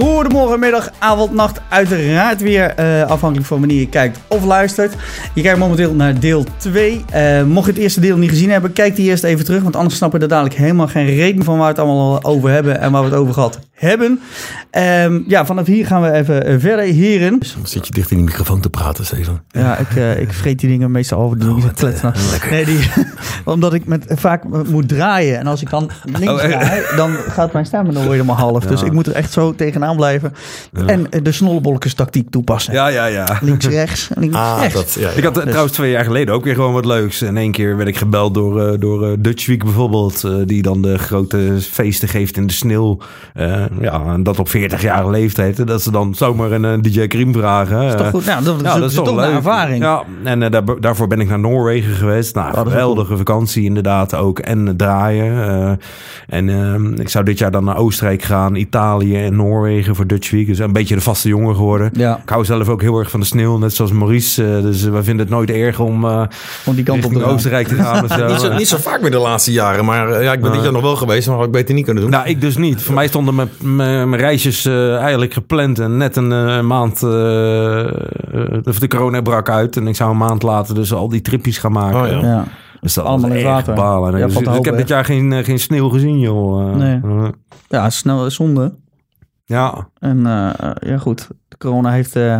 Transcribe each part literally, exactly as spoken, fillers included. Goedemorgen, middag, avond, nacht. Uiteraard weer uh, afhankelijk van wanneer je kijkt of luistert. Je kijkt momenteel naar deel twee. Uh, mocht je het eerste deel niet gezien hebben, kijk die eerst even terug. Want anders snappen we er dadelijk helemaal geen reden van waar we het allemaal over hebben en waar we het over gehad hebben. Um, ja, vanaf hier gaan we even verder hierin. Soms zit je dicht in de microfoon te praten, Steven. Ja, ik, uh, ik vreet die dingen meestal over. Die oh, dingen kletsen. Uh, nee, die, omdat ik met, vaak moet draaien. En als ik dan links oh, draai, dan gaat mijn stem dan weer helemaal half. Ja. Dus ik moet er echt zo tegenaan blijven. Ja. En de Snollebollekes tactiek toepassen. Ja, ja, ja. Links, rechts. Links, ah, rechts. Dat, ja, ja. Ik had dus trouwens twee jaar geleden ook weer gewoon wat leuks. En één keer werd ik gebeld door, door Dutch Week bijvoorbeeld. Die dan de grote feesten geeft in de sneeuw. Uh, ja, en dat op veertigjarige leeftijd. Dat ze dan zomaar een D J Krim vragen. Dat is toch goed. Nou, dat, ja, is, dat is toch een ervaring. Ja, en uh, daar, daarvoor ben ik naar Noorwegen geweest. Nou, oh, geweldige vakantie inderdaad ook. En draaien. Uh, en uh, ik zou dit jaar dan naar Oostenrijk gaan. Italië en Noorwegen. Voor Dutch Week. Dus een beetje de vaste jongen geworden. Ja. Ik hou zelf ook heel erg van de sneeuw. Net zoals Maurice. Dus we vinden het nooit erg om, uh, om die kant op de Oostenrijk te gaan. Zo. Niet, zo, niet zo vaak meer de laatste jaren. Maar ja, ik ben uh, dit jaar nog wel geweest. Maar had ik beter niet kunnen doen. Nou, ik dus niet. Voor mij stonden mijn, mijn, mijn reisjes uh, eigenlijk gepland. En net een uh, maand... Uh, de corona brak uit. En ik zou een maand later dus al die tripjes gaan maken. Oh, ja. Ja. Dus dat allemaal in water. Balen. Nee. Ja, dus, dus ik heb dit jaar geen, geen sneeuw gezien, joh. Nee. Uh, ja, snel zonde. Ja. En uh, ja goed, corona heeft uh,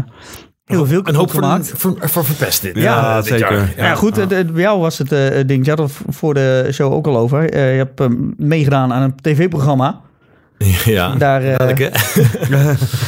heel veel kapot gemaakt. Een hoop voor verpest dit. Ja, ja dit zeker. Jaar. Ja, ja goed, ja. Bij jou was het uh, ding, je had het voor de show ook al over. Uh, je hebt uh, meegedaan aan een tv-programma. Ja, daar, uh, dadelijk,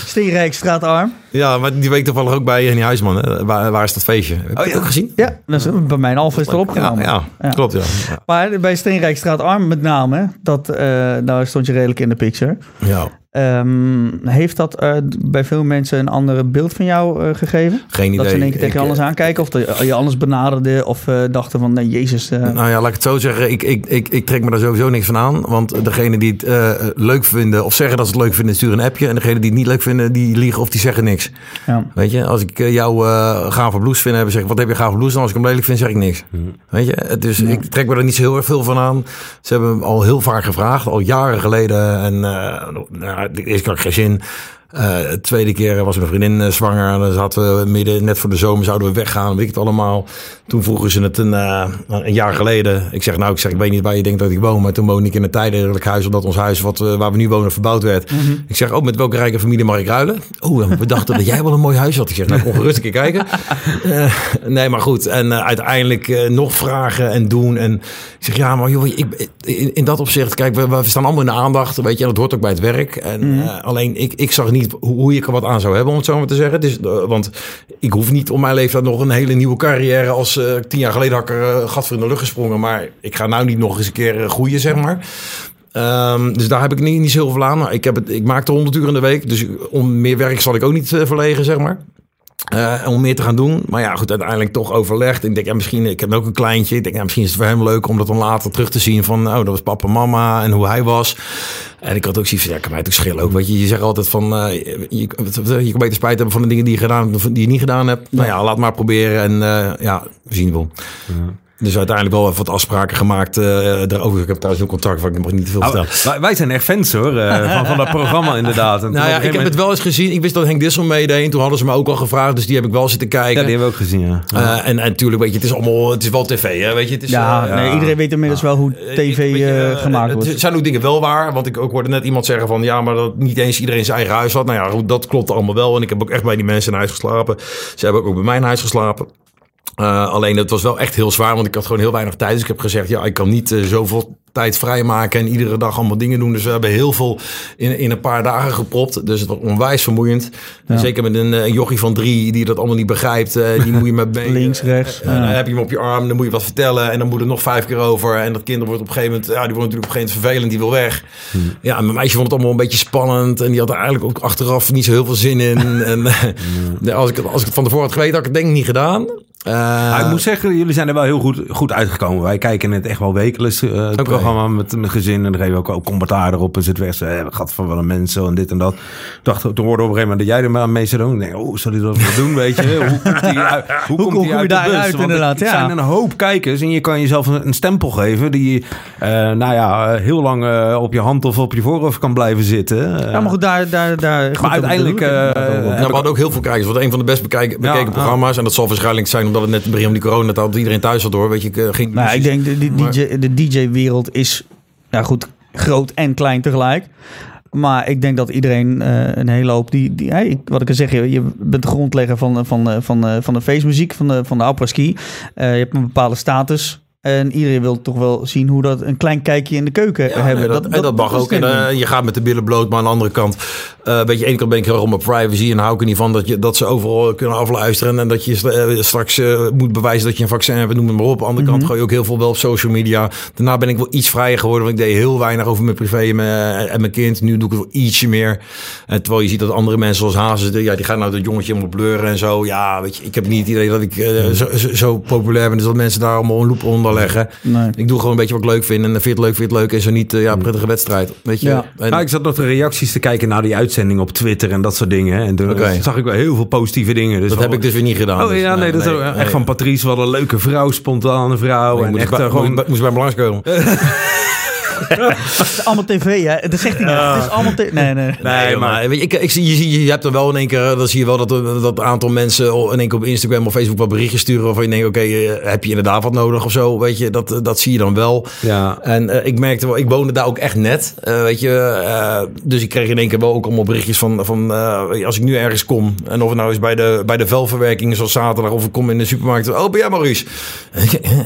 Steenrijk, straatarm. Ja, maar die week toevallig ook bij Henk Huisman. Hè? Waar, waar is dat feestje? Heb je oh, ja. dat ook gezien? Ja, dat is, bij mijn alfa is het erop opgenomen. Ja, ja, ja, klopt ja. ja. Maar bij Steenrijk, straatarm met name, dat, uh, daar stond je redelijk in de picture. Ja. Um, heeft dat uh, bij veel mensen een ander beeld van jou uh, gegeven? Geen idee. Dat ze in één keer tegen je anders aankijken? Of de, je anders benaderde? Of uh, dachten van, nee, Jezus... Uh... Nou ja, laat ik het zo zeggen. Ik, ik, ik, ik trek me daar sowieso niks van aan. Want degene die het uh, leuk vinden... of zeggen dat ze het leuk vinden, sturen een appje. En degene die het niet leuk vinden, die liegen of die zeggen niks. Ja. Weet je? Als ik jou uh, gave blouse vind, hebben, zeg ik... wat heb je gave blouse? Dan als ik hem lelijk vind, zeg ik niks. Mm. Weet je? Dus ja. Ik trek me daar niet zo heel erg veel van aan. Ze hebben hem al heel vaak gevraagd. Al jaren geleden. En... Uh, de eerste keer had ik geen zin. Uh, de tweede keer was mijn vriendin uh, zwanger. Dan zaten we midden, net voor de zomer, zouden we weggaan. Weet ik het allemaal. Toen vroegen ze het een, uh, een jaar geleden. Ik zeg, nou, ik zeg, ik weet niet waar je denkt dat ik woon. Maar toen woonde ik in een tijdelijk huis. Omdat ons huis, wat, uh, waar we nu wonen, verbouwd werd. Mm-hmm. Ik zeg, oh, met welke rijke familie mag ik ruilen? Oh, we dachten dat jij wel een mooi huis had. Ik zeg, nou, kom gerust een keer kijken. Uh, nee, maar goed. En uh, uiteindelijk uh, nog vragen en doen. En ik zeg, ja, maar joh, ik, in, in dat opzicht, kijk, we, we staan allemaal in de aandacht. Weet je, en dat hoort ook bij het werk. En mm-hmm. uh, alleen, ik, ik zag niet hoe ik er wat aan zou hebben, om het zo maar te zeggen. Dus, uh, want ik hoef niet op mijn leeftijd nog een hele nieuwe carrière. Als uh, tien jaar geleden had ik er uh, gat voor in de lucht gesprongen. Maar ik ga nou niet nog eens een keer uh, groeien, zeg maar. Um, dus daar heb ik niet, niet zo heel veel aan. Ik, heb het, ik maak er honderd uur in de week. Dus om meer werk zal ik ook niet uh, verlegen, zeg maar. Uh, om meer te gaan doen. Maar ja, goed, uiteindelijk toch overlegd. Ik denk, ja, misschien, ik heb ook een kleintje. Ik denk, ja, misschien is het voor hem leuk om dat dan later terug te zien. Van, oh, dat was papa en mama en hoe hij was. En ik had ook zoiets van, ja, kan mij toch schillen ook. Weet je, je zegt altijd van, uh, je, je kan beter spijt hebben van de dingen die je gedaan hebt, die je niet gedaan hebt. Ja. Nou ja, laat maar proberen en uh, ja, we zien wel. Ja. Dus uiteindelijk wel even wat afspraken gemaakt uh, daarover. Ik heb trouwens een contract waar ik nog niet te veel vertel. Oh, wij zijn echt fans hoor, uh, van, van dat programma inderdaad. En nou ja, ik heb moment... het wel eens gezien. Ik wist dat Henk Dissel meedeed. Toen hadden ze me ook al gevraagd, dus die heb ik wel zitten kijken. Ja, die hebben we ook gezien, ja. Uh, en natuurlijk, weet je, het is allemaal, het is wel tv, hè, weet je. Het is, ja, uh, ja. Nee, iedereen weet inmiddels wel hoe tv uh, beetje, uh, gemaakt wordt. Het zijn ook dingen wel waar, want ik ook hoorde net iemand zeggen van, ja, maar dat niet eens iedereen zijn eigen huis had. Nou ja, dat klopt allemaal wel. En ik heb ook echt bij die mensen in huis geslapen. Ze hebben ook bij mijn huis geslapen. Uh, alleen het was wel echt heel zwaar, want ik had gewoon heel weinig tijd. Dus ik heb gezegd, ja, ik kan niet uh, zoveel tijd vrijmaken en iedere dag allemaal dingen doen. Dus we hebben heel veel in, in een paar dagen gepropt. Dus het was onwijs vermoeiend. Ja. Zeker met een, een jochie van drie die dat allemaal niet begrijpt. Uh, die moet je met benen. Links, rechts. Uh, ja. Dan heb je hem op je arm, dan moet je wat vertellen. En dan moet het nog vijf keer over. En dat kind wordt op een gegeven moment, ja, die wordt natuurlijk op een gegeven moment vervelend. Die wil weg. Hm. Ja, en mijn meisje vond het allemaal een beetje spannend. En die had er eigenlijk ook achteraf niet zo heel veel zin in. en, hm. als, ik, als ik het van tevoren had geweten, had ik het denk ik niet gedaan. Uh, nou, ik moet zeggen, jullie zijn er wel heel goed, goed uitgekomen. Wij kijken het echt wel wekelijks. Uh, het okay. programma met mijn gezin. En daar geven we ook, ook commentaar erop. En zit weg. Ze hebben gat van wel een mens. En dit en dat. Dacht, toen hoorde op een gegeven moment dat jij er maar aan mee zou doen. Ik denk, oh, zal hij dat wel doen? Weet je. Hoe komt hij uit, hoe hoe, komt hoe die kom uit de bus? Uit, want inderdaad, het ja. zijn een hoop kijkers. En je kan jezelf een, een stempel geven. Die je uh, nou ja, heel lang uh, op je hand of op je voorhoofd kan blijven zitten. Uh, ja, maar goed, daar... daar, daar goed maar uiteindelijk... Uh, ja, we hadden ook heel veel kijkers. Het was een van de best bekeken, bekeken ja, programma's. En dat zal waarschijnlijk zijn... omdat het net begin van die corona had iedereen thuis had door. Weet je, ik ging. Nou, ik denk de, de, D J, de D J-wereld is, nou goed, groot en klein tegelijk. Maar ik denk dat iedereen uh, een hele hoop die, die hey, wat ik al zeg, je, je bent de grondlegger van, van, van, van de feestmuziek, van de van de après-ski. Uh, je hebt een bepaalde status. En iedereen wil toch wel zien hoe dat een klein kijkje in de keuken ja, hebben. Nee, dat, dat, en dat, dat mag ook. En, uh, je gaat met de billen bloot, maar aan de andere kant... Uh, weet je, aan de ene kant ben ik heel erg op mijn privacy... en hou ik er niet van dat, je, dat ze overal kunnen afluisteren... en dat je uh, straks uh, moet bewijzen dat je een vaccin hebt. Noem het maar op. Aan de andere mm-hmm. kant gooi je ook heel veel wel op social media. Daarna ben ik wel iets vrijer geworden... want ik deed heel weinig over mijn privé en mijn, en mijn kind. Nu doe ik het wel ietsje meer. En terwijl je ziet dat andere mensen zoals Hazes... ja, die gaan nou dat jongetje helemaal bleuren en zo. Ja, weet je, ik heb niet het idee dat ik uh, zo, zo, zo populair ben... dus dat mensen daar allemaal een loep onder leggen. Nee. Ik doe gewoon een beetje wat ik leuk vind. En vind je het leuk, vind je het leuk. En zo niet, ja, prettige wedstrijd. Weet je? Ja. En... Nou, ik zat nog de reacties te kijken naar die uitzending op Twitter en dat soort dingen. En toen okay. zag ik wel heel veel positieve dingen. Dus dat wel... heb ik dus weer niet gedaan. Oh dus, ja, nee, nee, dat nee, echt nee. Van Patrice. Wat een leuke vrouw, spontane vrouw. Nee, en moest echt bij, gewoon... Moest, moest bij me langskomen. Het is allemaal tv, hè? Dat zegt hij nou. Het is allemaal tv. Nee, nee. Nee, maar weet je, ik, ik, je, je hebt er wel in één keer... Dan zie je wel dat dat aantal mensen in één keer op Instagram of Facebook wat berichtjes sturen... waarvan je denkt, oké, okay, heb je inderdaad wat nodig of zo? Weet je, dat, dat zie je dan wel. Ja. En uh, ik merkte wel, ik woonde daar ook echt net, uh, weet je. Uh, dus ik kreeg in één keer wel ook allemaal berichtjes van... van uh, als ik nu ergens kom, en of het nou is bij de, bij de velverwerking zoals zaterdag... of ik kom in de supermarkt, oh, ben jij Maurice?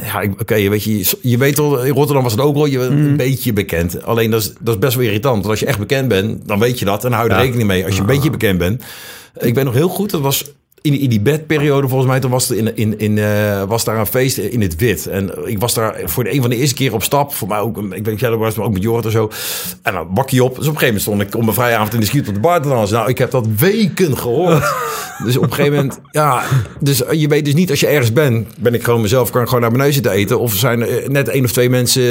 Ja, oké, okay, weet je, je weet wel, in Rotterdam was het ook wel je, mm. een beetje... je bekend. Alleen dat is, dat is best wel irritant. Want als je echt bekend bent, dan weet je dat. En dan hou je er ja. rekening mee. Als je een beetje bekend bent. Ik ben nog heel goed. Dat was in, in die bedperiode volgens mij. Toen was, het in, in, in, uh, was daar een feest in het wit. En ik was daar voor de een van de eerste keer op stap. Voor mij ook. Ik weet niet, jij was, maar ook met Jort en zo. En dan bak je op. Dus op een gegeven moment stond ik om een vrije avond in de schiet op de bar te dansen. Nou, ik heb dat weken gehoord. Dus op een gegeven moment, ja. Dus je weet dus niet, als je ergens bent, ben ik gewoon mezelf, kan ik gewoon naar mijn neus zitten eten. Of zijn er net één of twee mensen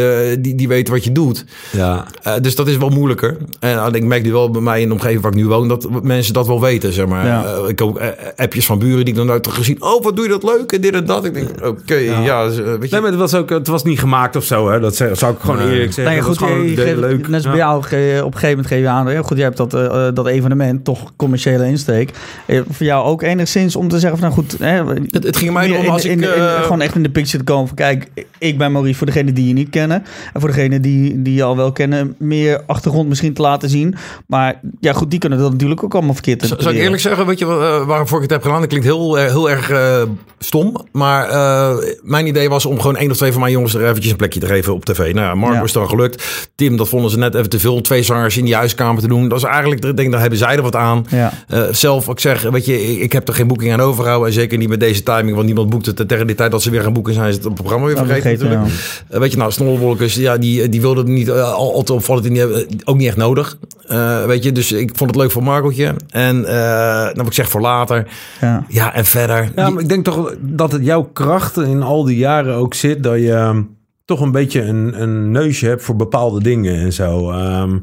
die, die weten wat je doet. Ja. Uh, dus dat is wel moeilijker. En uh, ik merk nu wel bij mij in de omgeving waar ik nu woon, dat mensen dat wel weten, zeg maar. Ja. Uh, ik heb ook uh, appjes van buren die ik dan uit heb gezien. Oh, wat doe je dat leuk? En dit en dat. Ik denk, oké, okay, ja. ja dus, uh, weet je. Nee, maar het was ook, het was niet gemaakt of zo, hè. Dat zou ik gewoon nee. eerlijk zeggen. Nee, goed, dat was gewoon je, je geeft, leuk. Net als bij jou, ge, op een gegeven moment geef je aan, heel goed, jij hebt dat, uh, dat evenement, toch commerciële insteek. Uh, voor jou ook enigszins om te zeggen van, nou goed, hè, het, het ging mij erom als in, ik... In, in, uh, gewoon echt in de picture te komen van, kijk, ik ben Maurice, voor degene die je niet kennen. En voor degene die, die je al wel kennen, meer achtergrond misschien te laten zien. Maar ja, goed, die kunnen dat natuurlijk ook allemaal verkeerd interpreteren. Zou ik eerlijk zeggen, weet je uh, waarvoor ik het heb gedaan? Dat klinkt heel, heel erg uh, stom. Maar uh, mijn idee was om gewoon één of twee van mijn jongens er eventjes een plekje te geven op tv. Nou ja, Mark ja. was dan gelukt. Tim, dat vonden ze net even te veel. Twee zangers in die huiskamer te doen. Dat is eigenlijk, ik denk, daar hebben zij er wat aan. Ja. Uh, zelf, ik zeg, weet je, ik heb er geen boeking aan overgehouden. En zeker niet met deze timing, want niemand boekt het. En tegen die tijd dat ze weer gaan boeken, zijn ze het programma weer vergeten. Vergeet, natuurlijk. Ja. Uh, weet je, nou, Snollebollekes, ja, die, die wilden het niet uh, al te opvallend. Die hebben ook niet echt nodig. Uh, weet je, dus ik vond het leuk voor Margotje. En uh, nou, wat ik zeg, voor later. Ja, ja en verder. Ja, maar ik denk toch dat het jouw kracht in al die jaren ook zit. Dat je um, toch een beetje een, een neusje hebt voor bepaalde dingen en zo. Um,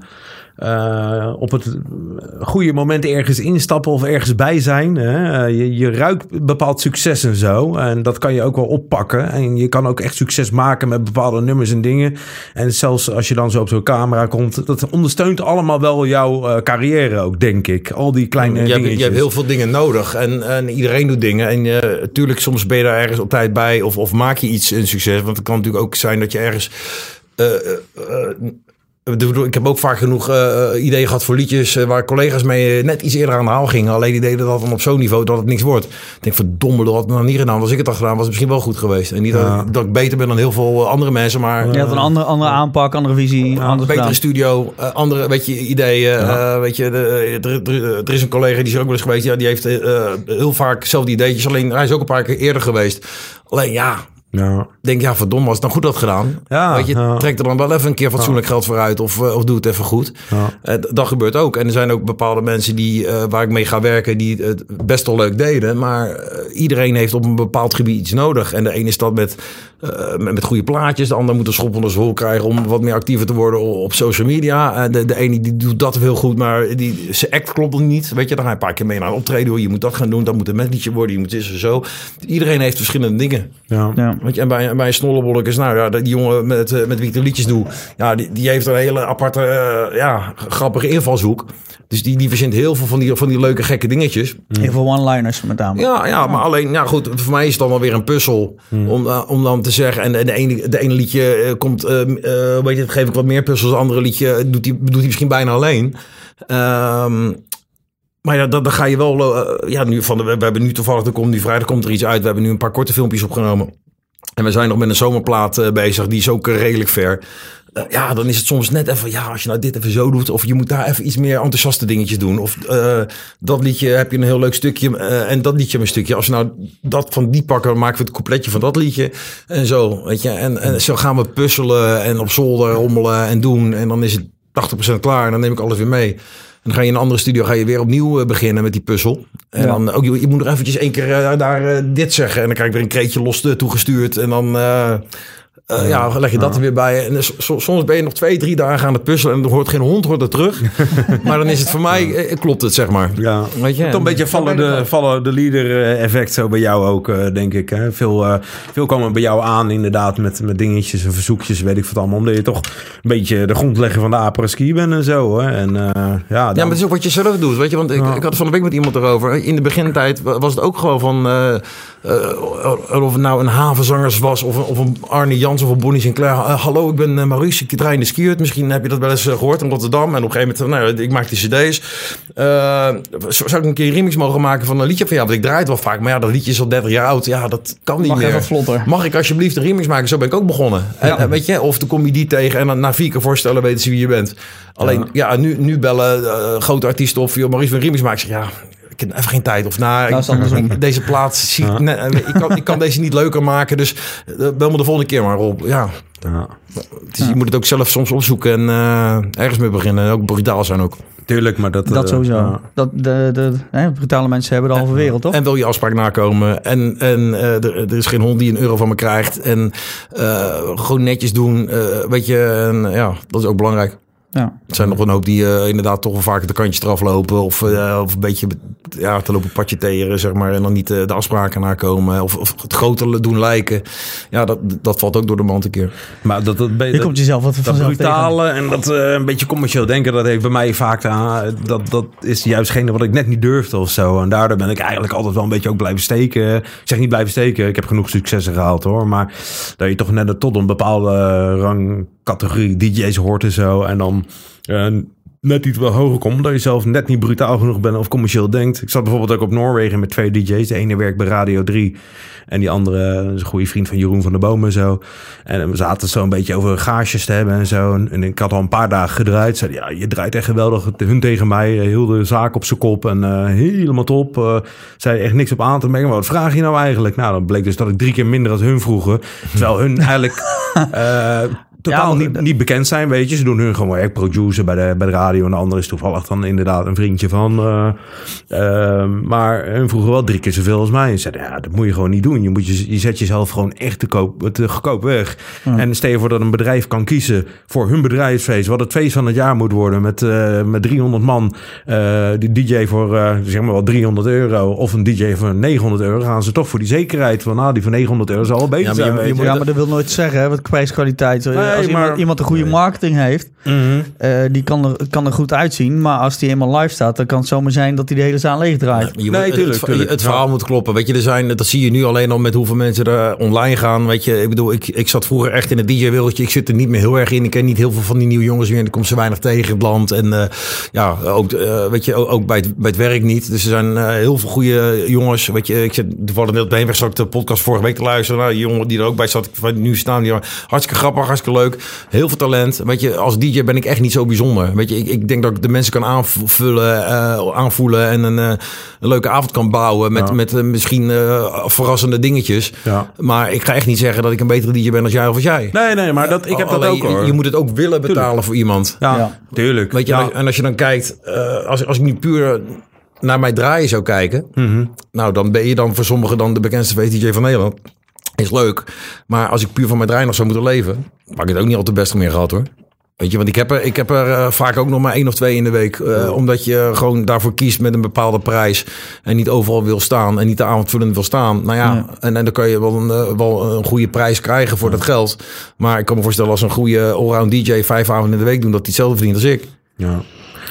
Uh, op het goede moment ergens instappen of ergens bij zijn. Hè? Uh, je, je ruikt bepaald succes en zo. En dat kan je ook wel oppakken. En je kan ook echt succes maken met bepaalde nummers en dingen. En zelfs als je dan zo op zo'n camera komt. Dat ondersteunt allemaal wel jouw uh, carrière ook, denk ik. Al die kleine je dingetjes. Hebt, je hebt heel veel dingen nodig. En, en iedereen doet dingen. En natuurlijk, uh, soms ben je daar ergens op tijd bij. Of, of maak je iets een succes. Want het kan natuurlijk ook zijn dat je ergens... Uh, uh, Ik heb ook vaak genoeg uh, ideeën gehad voor liedjes... Uh, waar collega's mee net iets eerder aan de haal gingen. Alleen die deden dat dan op zo'n niveau dat het niks wordt. Ik denk, verdomme, dat had ik nog niet gedaan. Als ik het had gedaan, was het misschien wel goed geweest. En niet ja. dat, ik, dat ik beter ben dan heel veel andere mensen, maar... Je uh, had een andere, andere aanpak, andere visie. Uh, betere gedaan. Studio, uh, andere weet je, ideeën. Ja. Uh, weet je, de, de, de, er is een collega, die is er ook wel eens geweest... Ja, die heeft uh, heel vaak zelf die ideetjes. Alleen, hij is ook een paar keer eerder geweest. Alleen, ja... Ja. Denk, ja, verdomme, was het nou goed had gedaan. Ja, weet je, ja. Trek er dan wel even een keer fatsoenlijk ja. geld voor uit of, of doe het even goed. Ja. Uh, dat gebeurt ook. En er zijn ook bepaalde mensen die, uh, waar ik mee ga werken die het best wel leuk deden. Maar uh, iedereen heeft op een bepaald gebied iets nodig. En de ene is dat met, uh, met, met goede plaatjes. De ander moet een schop onder zijn hol krijgen om wat meer actiever te worden op social media. Uh, de, de ene die doet dat heel goed, maar die, ze act klopt niet. Weet je, dan ga je een paar keer mee naar een optreden. Hoor. Je moet dat gaan doen, dat moet een metliedje worden. Je moet dit en zo. Iedereen heeft verschillende dingen. Ja, ja. Weet je, en bij, bij Snollebollekes, nou ja, die jongen met, met wie ik de liedjes doe, ja, die, die heeft een hele aparte, uh, ja, grappige invalshoek. Dus die, die verzint heel veel van die, van die leuke gekke dingetjes. Mm. Heel veel one-liners met name. Ja, ja, maar alleen, nou goed, voor mij is het dan wel weer een puzzel. Mm. Om, uh, om dan te zeggen, en, en de, ene, de ene liedje uh, komt, uh, uh, weet je, geef ik wat meer puzzels, het andere liedje doet hij doet die misschien bijna alleen. Um, Maar ja, dan, dan ga je wel... Uh, ja, nu van de, we hebben nu toevallig, er komt, nu vrijdag komt er iets uit. We hebben nu een paar korte filmpjes opgenomen. En we zijn nog met een zomerplaat uh, bezig. Die is ook uh, redelijk ver. Uh, ja, dan is het soms net even... Ja, als je nou dit even zo doet... Of je moet daar even iets meer enthousiaste dingetjes doen. Of uh, dat liedje heb je een heel leuk stukje. Uh, en dat liedje een stukje. Als we nou dat van die pakken, dan maken we het coupletje van dat liedje. En zo, weet je. En, en zo gaan we puzzelen en op zolder rommelen en doen. En dan is het tachtig procent klaar. En dan neem ik alles weer mee. Dan ga je in een andere studio, ga je weer opnieuw beginnen met die puzzel. En ja. dan ook, je moet nog eventjes één keer uh, daar uh, dit zeggen. En dan krijg ik weer een kreetje los uh, toegestuurd. En dan uh, uh, ja. Ja, leg je dat ja. er weer bij. En so, soms ben je nog twee, drie dagen aan het puzzelen. En er hoort geen hond hoort er terug. Maar dan is het voor mij, uh, klopt het zeg maar. Ja. Weet je? Toch een beetje vallen de, vallen de leader effect zo bij jou ook, uh, denk ik. Hè? Veel, uh, veel kwam er bij jou aan inderdaad met, met dingetjes en verzoekjes, weet ik wat allemaal. Omdat je toch een beetje de grondlegger van de apres-ski bent en zo. Hè? En, uh, ja, dan... ja, maar het is ook wat je zelf doet. Weet je? Want ik, ja. ik had het van de week met iemand erover. In de begintijd was het ook gewoon van... Uh, uh, of het nou een Havenzangers was of een, of een Arnie Jans of een Bonnie Sinclair. Uh, hallo, ik ben uh, Maurice, ik draai in de Skihurt. Misschien heb je dat wel eens uh, gehoord in Rotterdam. En op een gegeven moment, nou, ik maak die cd's. Uh, zou ik een keer een remix mogen maken van een liedje? Van ja, want ik draai het wel vaak. Maar ja, dat liedje is al dertig jaar oud. Ja, dat kan niet Mag meer. Mag even vlotter. Mag ik alsjeblieft een remix maken? Zo ben ik ook begonnen. Ja. En, uh, weet je, of dan kom je die tegen en dan na vier keer voorstellen weten ze wie je bent. Alleen, ja, ja nu, nu bellen uh, grote artiesten of joh, Maurice wil een remix maken. Zeg, ja... Ik heb even geen tijd. Of nou, nou ik, deze plaats zie ja. nee, ik, kan, ik kan deze niet leuker maken. Dus bel me de volgende keer maar op. Ja. Ja. Dus je moet het ook zelf soms opzoeken en uh, ergens mee beginnen. En ook brutaal zijn ook. Tuurlijk, maar dat... Dat uh, sowieso. Ja. Dat, de, de, hè, brutale mensen hebben de halve wereld, toch? En wil je afspraak nakomen. En, en uh, er, er is geen hond die een euro van me krijgt. En uh, gewoon netjes doen. Uh, weet je, en, ja, dat is ook belangrijk. Ja. Er zijn nog een hoop die uh, inderdaad toch wel vaker de kantjes eraf lopen. Of, uh, of een beetje ja, te lopen patje tegen, zeg maar. En dan niet uh, de afspraken nakomen. Of, of het groter doen lijken. Ja, dat, dat valt ook door de mand een keer. Maar dat, dat, dat, je komt jezelf wat dat brutale tegen. En dat uh, een beetje commercieel denken, dat heeft bij mij vaak uh, dat, dat is juist geen wat ik net niet durfde of zo. En daardoor ben ik eigenlijk altijd wel een beetje ook blijven steken. Ik zeg niet blijven steken. Ik heb genoeg successen gehaald hoor. Maar dat je toch net tot een bepaalde uh, rang... categorie D J's hoort en zo. En dan uh, net iets wel hoger komt. Omdat je zelf net niet brutaal genoeg bent of commercieel denkt. Ik zat bijvoorbeeld ook op Noorwegen met twee D J's. De ene werkt bij Radio drie. En die andere is een goede vriend van Jeroen van der Boom en zo. En we zaten zo een beetje over gaasjes te hebben en zo. En, en ik had al een paar dagen gedraaid. Zei, ja, je draait echt geweldig. Hun tegen mij, heel de zaak op zijn kop. En uh, helemaal top. Uh, zei echt niks op aan te merken. Maar wat vraag je nou eigenlijk? Nou, dan bleek dus dat ik drie keer minder als hun vroegen. Terwijl hun eigenlijk... Uh, totaal ja, niet, niet bekend zijn, weet je. Ze doen hun gewoon werk, produceren bij de, bij de radio. En de andere is toevallig dan inderdaad een vriendje van. Uh, uh, maar hun vroegen wel drie keer zoveel als mij. En zeiden, ja, dat moet je gewoon niet doen. Je, moet je, je zet jezelf gewoon echt te, koop, te goedkoop weg. Mm. En stel je voor dat een bedrijf kan kiezen voor hun bedrijfsfeest. Wat het feest van het jaar moet worden met, uh, met driehonderd man. Uh, die D J voor, uh, zeg maar wel driehonderd euro. Of een D J voor negenhonderd euro. Gaan ze toch voor die zekerheid van, nou, ah, die van negenhonderd euro zal al beter ja, zijn. Je, je moet, ja, maar dat wil nooit zeggen, hè, wat prijskwaliteit. Nee. Als iemand, maar, iemand een goede marketing heeft, mm-hmm. uh, die kan er, kan er goed uitzien. Maar als die eenmaal live staat, dan kan het zomaar zijn dat hij de hele zaal leeg draait. Nee, nee, tuurlijk, het, het, het verhaal ja. moet kloppen. Weet je, er zijn, dat zie je nu alleen al met hoeveel mensen er online gaan. Weet je, ik bedoel, ik, ik zat vroeger echt in het D J-wereldje. Ik zit er niet meer heel erg in. Ik ken niet heel veel van die nieuwe jongens meer. En ik kom ze weinig tegen in het land. En uh, ja, ook, uh, weet je, ook bij, het, bij het werk niet. Dus er zijn uh, heel veel goede jongens. Weet je, ik zit toevallig net op de heenweg, zat ik de podcast vorige week te luisteren. Nou, die jongen die er ook bij zat, ik, nu staan die hartstikke grappig, hartstikke leuk. leuk. Heel veel talent. Weet je, als D J ben ik echt niet zo bijzonder. Weet je, ik, ik denk dat ik de mensen kan aanvullen, uh, aanvoelen en een, uh, een leuke avond kan bouwen met, ja. met uh, misschien uh, verrassende dingetjes. Ja. Maar ik ga echt niet zeggen dat ik een betere D J ben als jij of als jij. Nee, nee, maar dat, ik heb Allee, dat ook hoor. Je, je moet het ook willen betalen tuurlijk. Voor iemand. Ja, ja. Tuurlijk. Weet je, ja. En als je dan kijkt, uh, als, als ik nu puur naar mij draaien zou kijken, mm-hmm. nou dan ben je dan voor sommigen dan de bekendste feest-D J van Nederland. Is leuk. Maar als ik puur van mijn draai nog zou moeten leven, had ik het ook niet altijd best meer gehad hoor. Weet je, want ik heb er, ik heb er uh, vaak ook nog maar één of twee in de week. Uh, ja. Omdat je gewoon daarvoor kiest met een bepaalde prijs. En niet overal wil staan. En niet de avondvullend wil staan. Nou ja, ja. En, en dan kan je wel een, wel een goede prijs krijgen voor ja. dat geld. Maar ik kan me voorstellen als een goede allround D J vijf avonden in de week doen, dat hij hetzelfde verdient als ik. Ja.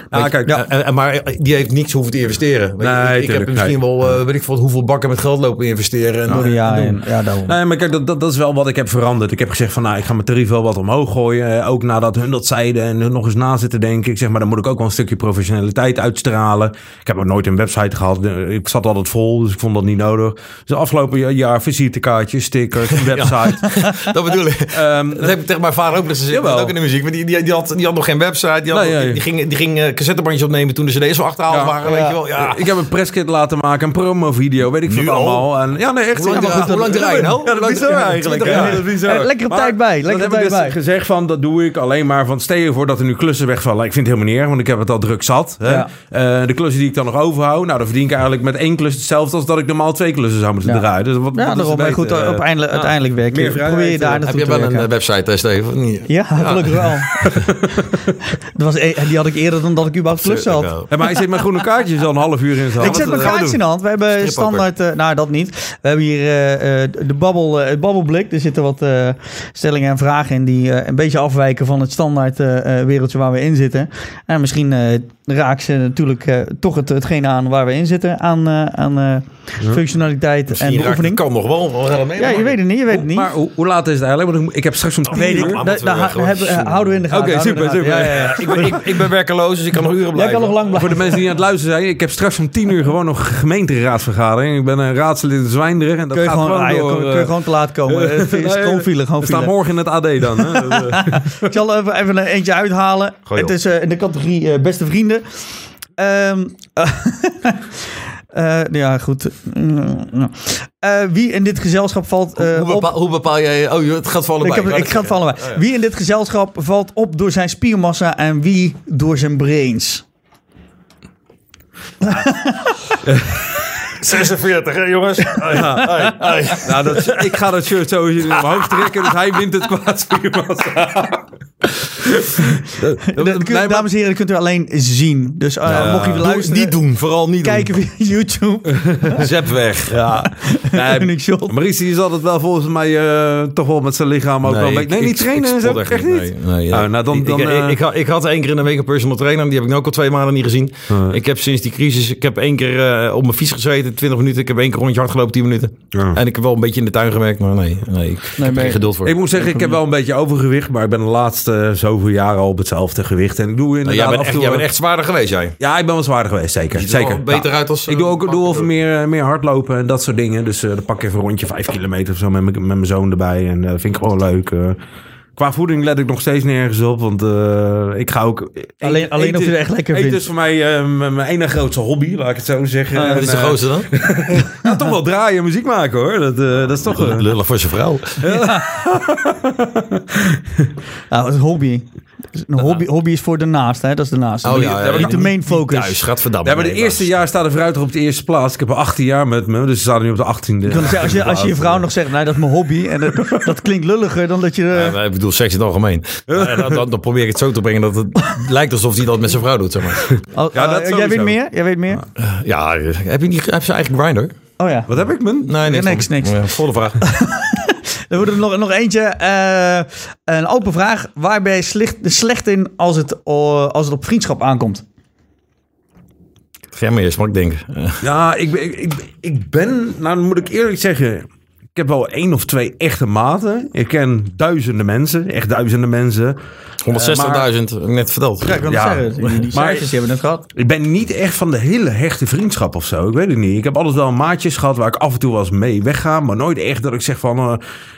Ah, je, kijk, ja. en, maar die heeft niks hoeven te investeren. Weet nee, je, ik tuurlijk, heb misschien kijk. wel, uh, weet ik veel, hoeveel bakken met geld lopen investeren. En nou, doen, ja, en doen. En, ja, daarom. Nee, maar kijk, dat, dat, dat is wel wat ik heb veranderd. Ik heb gezegd van, nou, ik ga mijn tarief wel wat omhoog gooien. Ook nadat hun dat zeiden en hun nog eens na zitten denken. Ik zeg maar, dan moet ik ook wel een stukje professionaliteit uitstralen. Ik heb ook nooit een website gehad. Ik zat altijd vol, dus ik vond dat niet nodig. Dus afgelopen jaar visitekaartjes, stickers, een website. Ja, dat bedoel ik. Um, dat heb ik tegen mijn vader ook. Dus ze zitten ook in de muziek. Maar die, die, die, had, die had nog geen website. Die, had, nee, die, die ging... Die ging cassettebandjes opnemen toen de cd's al achterhaald ja, waren, ja. weet je wel. Ja. Ik heb een presskit laten maken, een promovideo, weet ik veel allemaal. En, ja, nee, echt. Hoe lang ja, de, de, de rij, nou? Ja, dat is zo eigenlijk. Ja, ja. Ja, lekkere tijd bij. Lekkere heb tijd ik dus bij. gezegd van, dat doe ik alleen maar van, stel je voor dat er nu klussen wegvallen. Ik vind het helemaal niet erg, want ik heb het al druk zat. Hè. Ja. Uh, de klussen die ik dan nog overhoud, nou, dan verdien ik eigenlijk met één klus hetzelfde als dat ik normaal twee klussen zou moeten ja. draaien. Dus wat, ja, daarom. Maar goed, uiteindelijk werk je. Probeer je daar naartoe te werken. Heb je wel een website, Steven? Ja, gelukkig wel. Die had ik eerder dan dat ik überhaupt plus had. Ja, maar hij zit met groene kaartjes al een half uur in zijn hand. Ik zit mijn kaartjes in de hand. We hebben standaard... Uh, nou, dat niet. We hebben hier uh, de babbel, uh, het babbelblik. Er zitten wat uh, stellingen en vragen in die uh, een beetje afwijken van het standaard uh, wereldje waar we in zitten. En misschien uh, raak ze natuurlijk uh, toch het, hetgene aan waar we in zitten. Aan, uh, aan uh, functionaliteit misschien en beoefening. Kan nog wel. We gaan mee, ja, je weet het niet. Je weet het niet. Maar hoe, hoe laat is het eigenlijk? Ik heb straks om tien uur. Houden we in de gaten. Oké, super, super. Ik ben werkeloos. Dus ik kan nog uren blijven. Jij kan nog lang blijven. Voor de mensen die aan het luisteren zijn. Ik heb straks om tien uur gewoon nog een gemeenteraadsvergadering. Ik ben een raadslid in Zwijnderen. En dat kun je gaat gewoon, gewoon door, kun, je, kun je gewoon te laat komen. Het is gewoon file. We staan morgen in het A D dan. Hè? Ik zal even, even eentje uithalen. Gooi het op. Is uh, in de categorie uh, beste vrienden. Um, uh, ja, goed. Uh, wie in dit gezelschap valt uh, hoe, bepaal, op... hoe bepaal jij... Oh, het gaat vallen bij. Ik, heb, ik ga het vallen bij. Oh, ja. Wie in dit gezelschap valt op door zijn spiermassa en wie door zijn brains? Ah. zesenveertig, hè jongens? Ai, ai, ai. Nou, dat, ik ga dat shirt zo in mijn hoofd trekken, dus hij wint het qua spiermassa. Dames en heren, dat kunt u alleen zien. Dus uh, ja, mocht je de luisteren... Niet doen, vooral niet kijken doen. Kijken via YouTube. Zep weg. Ja. Nee, Maurice is altijd wel volgens mij uh, toch wel met zijn lichaam ook nee, wel... Ik, nee, niet ik, trainen en zo, echt, echt niet. Nee, nee, ja. oh, nou, dan, dan, ik, uh, ik, ik, ik had één keer in de week een personal trainer. Die heb ik nu ook al twee maanden niet gezien. Uh. Ik heb sinds die crisis... Ik heb één keer uh, op mijn fiets gezeten, twintig minuten. Ik heb één keer rondje hard gelopen, tien minuten. Uh. En ik heb wel een beetje in de tuin gewerkt, maar nee. nee ik nee, heb nee. geen geduld voor. Ik moet zeggen, ik heb wel een beetje overgewicht, maar ik ben de laatste... zoveel jaren al op hetzelfde gewicht. En ik doe inderdaad nou, jij, bent echt, jij bent echt zwaarder geweest, jij? Ja, ik ben wel zwaarder geweest, zeker. Je zeker. Beter ja. uit als... Ik doe ook doe over meer, meer hardlopen en dat soort dingen. Dus uh, dan pak ik even een rondje vijf kilometer of zo met, met mijn zoon erbij. En dat uh, vind ik gewoon leuk. Uh, qua voeding let ik nog steeds nergens op, want uh, ik ga ook... Alleen, eet, alleen eet, of je het echt lekker vindt. Het is voor mij uh, mijn ene grootste hobby, laat ik het zo zeggen. Ah, dat is de grootste dan? nou, toch wel draaien en muziek maken, hoor. Dat, uh, dat is toch... Uh... Lullig voor zijn vrouw. Ja. nou, dat is een hobby. Een hobby, hobby is voor daarnaast, hè? Dat is daarnaast. Oh, ja, ja, ja. Niet de main focus. Thuis, gaat verdamme. Ja, maar de eerste was. jaar staat de vrouw toch op de eerste plaats. Ik heb er achttien jaar met me, dus ze staan nu op de achttiende. Zeggen, als, je, als je je vrouw nog zegt, nee, dat is mijn hobby. En dat, dat klinkt lulliger dan dat je... Uh... Ja, ik bedoel, seks in het algemeen. Ja, dan, dan, dan probeer ik het zo te brengen dat het lijkt alsof hij dat met zijn vrouw doet, zeg maar. Oh, ja, dat uh, jij weet meer? Jij weet meer? Ja, ja heb je niet, heb ze eigenlijk Grindr? Oh ja. Wat heb ik, man? Nee, niks. Ja, niks, niks. Ja, volgende vraag. Dan wordt er nog, nog eentje. Uh, een open vraag. Waar ben je slecht, slecht in als het, uh, als het op vriendschap aankomt? Ga maar eerst, mag ik denken. Ja, ik, ik, ik, ik ben... Nou, moet ik eerlijk zeggen... Ik heb wel één of twee echte maten. Ik ken duizenden mensen. Echt duizenden mensen. honderdzestigduizend, uh, net verteld. Ja, ik kan ja. het zeggen. Die maar, die hebben het gehad. Ik ben niet echt van de hele hechte vriendschap of zo. Ik weet het niet. Ik heb altijd wel maatjes gehad waar ik af en toe wel eens mee wegga. Maar nooit echt dat ik zeg van uh,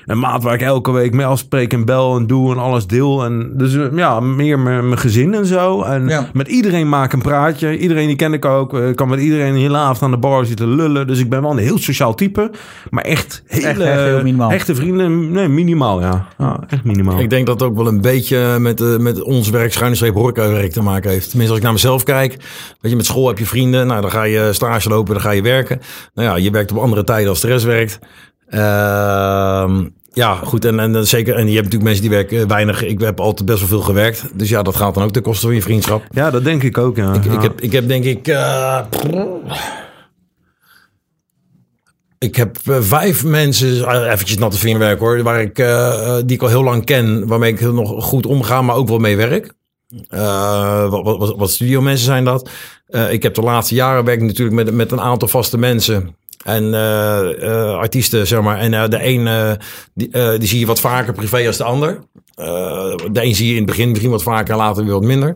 een maat waar ik elke week mee afspreek en bel en doe en alles deel. En dus uh, ja, meer mijn gezin en zo. En ja. met iedereen maak een praatje. Iedereen die ken ik ook. Ik kan met iedereen de hele avond aan de bar zitten lullen. Dus ik ben wel een heel sociaal type. Maar echt heel Echt, echt heel minimaal. Echte vrienden, nee, minimaal, ja. ja. Echt minimaal. Ik denk dat het ook wel een beetje met, uh, met ons werk, schuine streep, horecawerk te maken heeft. Tenminste, als ik naar mezelf kijk. Weet je, met school heb je vrienden. Nou, dan ga je stage lopen, dan ga je werken. Nou ja, je werkt op andere tijden als de rest werkt. Ehm... Uh, Ja, goed. En, en, zeker, en je hebt natuurlijk mensen die werken weinig. Ik heb altijd best wel veel gewerkt. Dus ja, dat gaat dan ook ten koste van je vriendschap. Ja, dat denk ik ook, ja. Ik, ja. ik, heb, ik heb denk ik... Uh, ik heb uh, vijf mensen, uh, eventjes natte vingerwerk hoor, waar ik, uh, die ik al heel lang ken. Waarmee ik nog goed omga, maar ook wel mee werk. Uh, wat, wat, wat studio mensen zijn dat. Uh, ik heb de laatste jaren werk natuurlijk met, met een aantal vaste mensen... En uh, uh, artiesten, zeg maar. En uh, de een, uh, die, uh, die zie je wat vaker privé als de ander. Uh, de een zie je in het begin misschien wat vaker, later weer wat minder.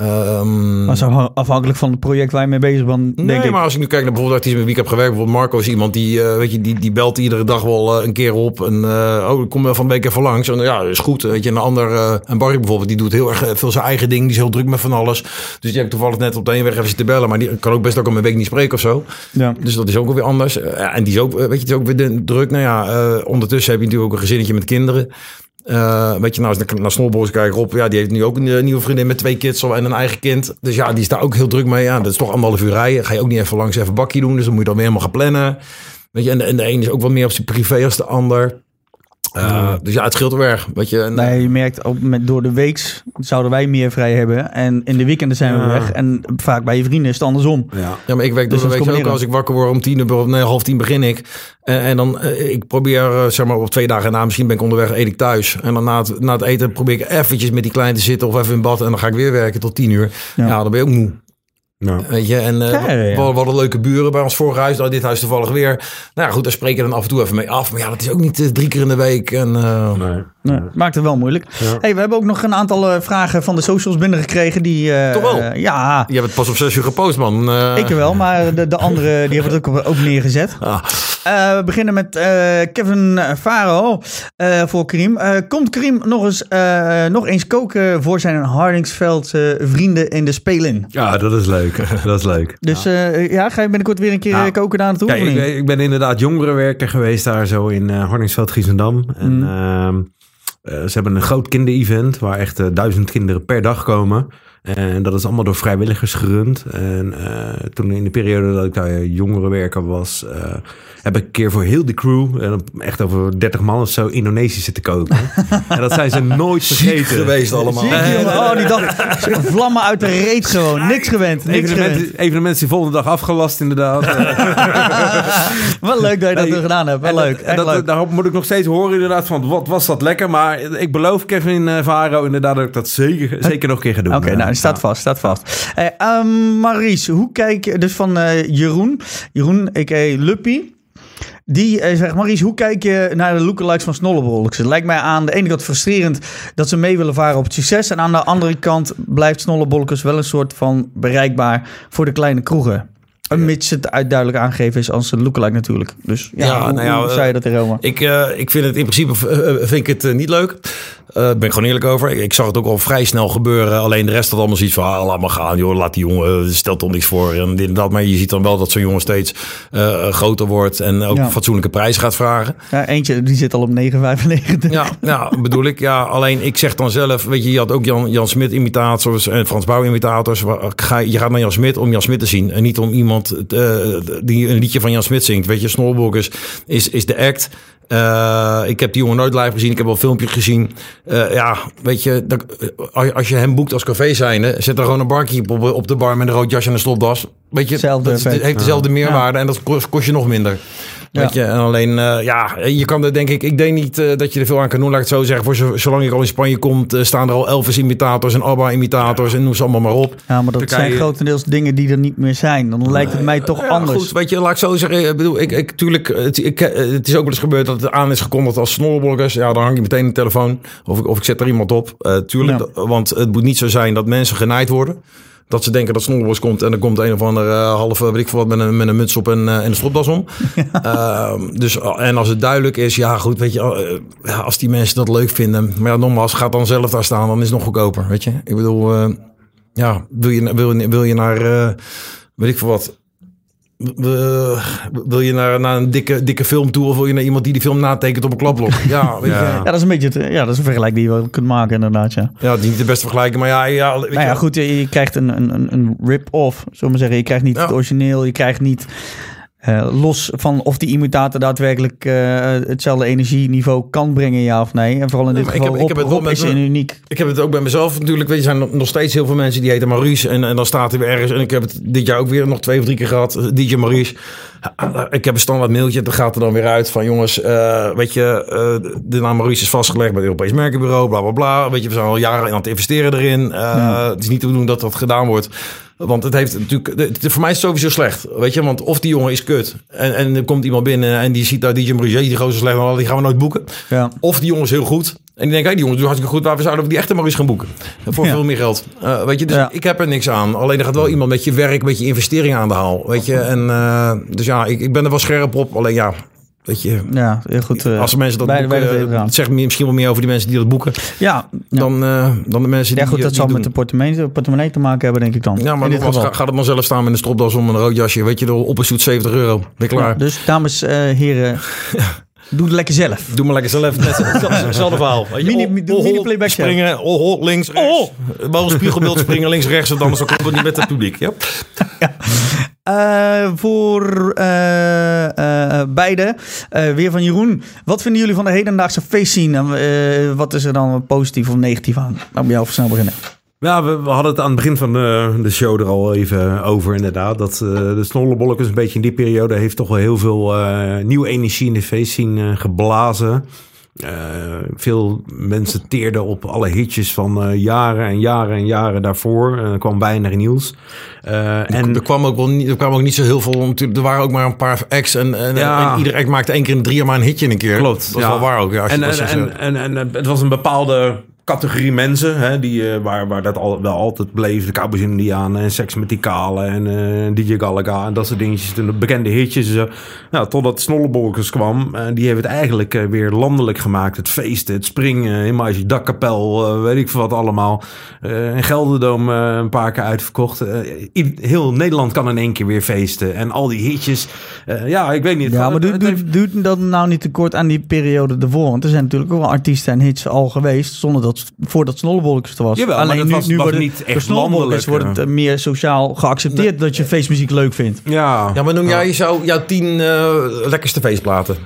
Um, dat is afhankelijk van het project waar je mee bezig bent, denk nee, ik. Maar als ik nu kijk naar bijvoorbeeld artiesten met wie ik heb gewerkt. Bijvoorbeeld Marco is iemand die, uh, weet je, die, die belt iedere dag wel uh, een keer op. En uh, oh, ik kom wel van de week even langs. En ja, is goed. Weet je, een ander, uh, en Barry bijvoorbeeld, die doet heel erg veel zijn eigen ding. Die is heel druk met van alles. Dus die heb ik toevallig net op de ene weg even zitten bellen. Maar die kan ook best ook om een week niet spreken of zo. Ja. Dus dat is ook weer anders. Uh, en die is ook, weet je, die is ook weer druk. Nou ja, uh, ondertussen heb je natuurlijk ook een gezinnetje met kinderen. Uh, weet je, nou, als ik naar Snollebollekes kijk, Rob, ja, die heeft nu ook een, een nieuwe vriendin met twee kids en een eigen kind. Dus ja, die is daar ook heel druk mee. Ja, dat is toch anderhalf uur rijden. Ga je ook niet even langs even een bakje doen. Dus dan moet je dan weer helemaal gaan plannen. Weet je, en de, en de een is ook wat meer op zijn privé als de ander. Uh, ja. Dus ja, het scheelt wel erg. Weet je, en, nee, je merkt, ook met, door de weeks zouden wij meer vrij hebben. En in de weekenden zijn we ja. weg. En vaak bij je vrienden is het andersom. Ja, ja maar ik werk dus door de week ook. Als ik wakker word om tien uur, nee, half tien begin ik. En, en dan, ik probeer, zeg maar, op twee dagen na, misschien ben ik onderweg, eet ik thuis. En dan na het, na het eten probeer ik eventjes met die klein te zitten of even in bad. En dan ga ik weer werken tot tien uur. Ja, ja dan ben je ook moe. Nou. Weet je, en uh, ja, ja, ja. we hadden leuke buren bij ons vorige huis, dit huis toevallig weer. Nou ja, goed, daar spreken we dan af en toe even mee af. Maar ja, dat is ook niet uh, drie keer in de week. En, uh... nee. Nee, maakt het wel moeilijk. Ja. Hey, we hebben ook nog een aantal uh, vragen van de socials binnengekregen. Die, uh, Toch wel? Uh, ja. Je hebt het pas op zes uur gepost, man. Uh... Ik wel, maar de, de anderen die hebben het ook, ook neergezet. Ah. Uh, we beginnen met uh, Kevin Faro uh, voor Karim. Uh, komt Karim nog eens, uh, nog eens koken voor zijn Hardingsveld uh, vrienden in de Spelin? Ja, dat is leuk. Dat is leuk. Dus ja, uh, ja ga je binnenkort weer een keer nou, koken daar naartoe? Ja, ik, ben, ik ben inderdaad jongerenwerker geweest daar zo in uh, Hardingsveld, Giesendam. En mm. uh, uh, ze hebben een groot kinderevent waar echt uh, duizend kinderen per dag komen. En dat is allemaal door vrijwilligers gerund. En uh, toen in de periode dat ik daar jongerenwerker was... Uh, heb ik een keer voor heel de crew... Uh, echt over dertig man of zo... Indonesisch zitten koken. En dat zijn ze nooit vergeten. Ziek geweest allemaal. Ziek, nee, oh, die dag vlammen uit de reet gewoon. Niks gewend. Niks evenement, gewend. Evenement is de volgende dag afgelast inderdaad. Wat leuk dat je dat nee, gedaan hebt. Wel leuk. En dat, leuk. Daar moet ik nog steeds horen inderdaad van... wat was dat lekker. Maar ik beloof Kevin Varo inderdaad... dat ik dat zeker, zeker nog een keer ga doen. Oké, okay, nou. Staat vast, staat vast. Uh, uh, Maurice, hoe kijk... Dus van uh, Jeroen. Jeroen, a k a. Luppie. Die uh, zegt, Maurice, hoe kijk je naar de lookalikes van Snollebollekes? Het lijkt mij aan de ene kant frustrerend dat ze mee willen varen op het succes. En aan de andere kant blijft Snollebollekes wel een soort van bereikbaar voor de kleine kroegen. Mits het duidelijk aangegeven is als een lookalike natuurlijk. Dus ja, ja hoe, nou ja, hoe zei je dat er helemaal? Ik, uh, ik vind het in principe uh, vind ik het uh, niet leuk. Daar uh, ben ik gewoon eerlijk over. Ik, ik zag het ook al vrij snel gebeuren. Alleen de rest had allemaal zoiets van, ah, laat maar gaan joh. Laat die jongen, stelt toch niks voor. En dit en dat. Maar je ziet dan wel dat zo'n jongen steeds uh, groter wordt. En ook ja. een fatsoenlijke prijs gaat vragen. Ja, eentje die zit al op negen vijfennegentig. Ja, ja, bedoel ik. Ja, alleen ik zeg dan zelf, weet je, je had ook Jan, Jan Smit imitators en Frans Bouw imitators. Je gaat naar Jan Smit om Jan Smit te zien. En niet om iemand die een liedje van Jan Smit zingt. Weet je, Snollebollekes is, is de act. Uh, ik heb die jongen nooit live gezien. Ik heb wel filmpjes gezien. Uh, ja, weet je, dat, als je hem boekt als café zijnde, zet er gewoon een barkeep op, op de bar met een rood jasje en een stropdas. Weet je, dat heeft dezelfde meerwaarde en dat kost je nog minder. Weet ja. je, en alleen, uh, ja, je kan er denk ik... Ik denk niet uh, dat je er veel aan kan doen, laat ik het zo zeggen. Voor z- zolang je al in Spanje komt, uh, staan er al Elvis-imitators en ABBA-imitators en noem ze allemaal maar op. Ja, maar dat Turkije... zijn grotendeels dingen die er niet meer zijn. Dan lijkt het nee, mij toch ja, anders. Goed, weet je, laat ik zo zeggen. Ik bedoel, ik, ik, tuurlijk, het, ik, het is ook wel eens gebeurd dat het aan is gekondigd als Snollebollekes. Ja, dan hang je meteen de telefoon of ik, of ik zet er iemand op. Uh, tuurlijk, ja. d- want het moet niet zo zijn dat mensen genaaid worden. Dat ze denken dat Snollebollekes komt en er komt een of ander uh, half, weet ik veel wat, met een, met een muts op en, uh, en een stropdas om. Ja. Uh, dus, en als het duidelijk is, ja goed, weet je, uh, als die mensen dat leuk vinden. Maar ja, nogmaals, gaat dan zelf daar staan, dan is het nog goedkoper, weet je. Ik bedoel, uh, ja, wil je, wil, wil je naar, uh, weet ik veel wat, uh, wil je naar, naar een dikke, dikke film toe of wil je naar iemand die die film natekent op een klapblok? Ja, weet je. Ja. Ja, dat is een beetje, het, ja, dat is een vergelijk die je wel kunt maken inderdaad, ja. Ja, die niet de beste vergelijking, maar ja. ja, weet nou ja, je goed, je, je krijgt een, een, een rip-off, zullen we maar zeggen. Je krijgt niet ja. het origineel, je krijgt niet uh, los van of die imitator daadwerkelijk uh, hetzelfde energieniveau kan brengen, ja of nee. En vooral in dit nee, geval, ik heb, Rob, ik heb het Rob is een uniek. Ik heb het ook bij mezelf natuurlijk, weet je, er zijn nog steeds heel veel mensen die heten Maurice en, en dan staat hij weer ergens. En ik heb het dit jaar ook weer nog twee of drie keer gehad, D J Maurice. Ik heb een standaard mailtje, dat gaat er dan weer uit van jongens, uh, weet je, uh, de naam Maurice is vastgelegd bij het Europees Merkenbureau, bla bla bla. Weet je, we zijn al jaren aan het investeren erin. Uh, ja. Het is niet te doen dat dat gedaan wordt. Want het heeft natuurlijk, de, de, voor mij is het sowieso slecht, weet je. Want of die jongen is kut en, en er komt iemand binnen en die ziet daar D J Maurice, die gozer slecht, maar die gaan we nooit boeken. Ja. Of die jongen is heel goed. En die denken, hey, die jongens doen hartstikke goed, maar we zouden die echte Maurice gaan boeken. Voor ja. veel meer geld. Uh, weet je, dus ja. ik heb er niks aan. Alleen er gaat wel iemand met je werk, met je investeringen aan de haal. Weet je, en uh, dus ja, ik, ik ben er wel scherp op. Alleen ja, weet je. Ja, heel goed. Uh, als de mensen dat beide, boeken, beide, beide, uh, het zegt misschien wel meer over die mensen die dat boeken. Ja. ja. Dan, uh, dan de mensen die ja, goed, die, dat die zal doen. Met de portemonnee, portemonnee te maken hebben, denk ik dan. Ja, maar nog was, ga, gaat het maar zelf staan met een stropdas om een rood jasje. Weet je, de opperstoet zeventig euro. Ben klaar. Ja, dus dames, uh, heren... Doe het lekker zelf. Doe maar lekker zelf. Hetzelfde verhaal. Mini-playback springen. Oh, oh, links, rechts. Oh. Boven spiegelbeeld springen, links, rechts. Want anders komt het niet met het publiek. Ja. Ja. Uh, voor uh, uh, beide. Uh, weer van Jeroen. Wat vinden jullie van de hedendaagse feestscene? Uh, wat is er dan positief of negatief aan? Nou, bij jou snel beginnen. Ja, we, we hadden het aan het begin van de, de show er al even over inderdaad. Dat uh, de Snollebollekes een beetje in die periode heeft toch wel heel veel uh, nieuwe energie in de feestscene uh, geblazen. Uh, veel mensen teerden op alle hitjes van uh, jaren en jaren en jaren daarvoor. Uh, er kwam weinig nieuws. Uh, er, en, er, kwam ook wel niet, er kwam ook niet zo heel veel. Er waren ook maar een paar acts. En, en, ja. en ieder act maakte één keer in drie jaar maar een hitje in een keer. Klopt. Dat is ja. wel waar ook. Ja, als en, je, als en, en, en, en, en het was een bepaalde... categorie mensen, hè, die, waar, waar dat al, wel altijd bleef. De Cowboys Indianen en Seks met die Kalen en uh, D J Galaga en dat soort dingetjes. De bekende hitjes. En zo. Nou, totdat Snollebollekes kwam. Uh, die hebben het eigenlijk uh, weer landelijk gemaakt. Het feesten, het springen, helemaal als je dakkapel, uh, weet ik veel wat allemaal. Uh, en Gelderdoom uh, een paar keer uitverkocht. Uh, ieder, heel Nederland kan in één keer weer feesten. En al die hitjes. Uh, ja, ik weet niet. Ja, maar doet doe, heeft... doe, doe dat nou niet tekort aan die periode ervoor? Want er zijn natuurlijk ook wel artiesten en hits al geweest zonder dat voordat Snollebollekes er was. Jawel, alleen dat nu, was, nu was wordt het niet echt landelijk. Wordt het uh, meer sociaal geaccepteerd nee. dat je feestmuziek leuk vindt. Ja, ja maar noem jij ja. jou, jouw tien uh, lekkerste feestplaten?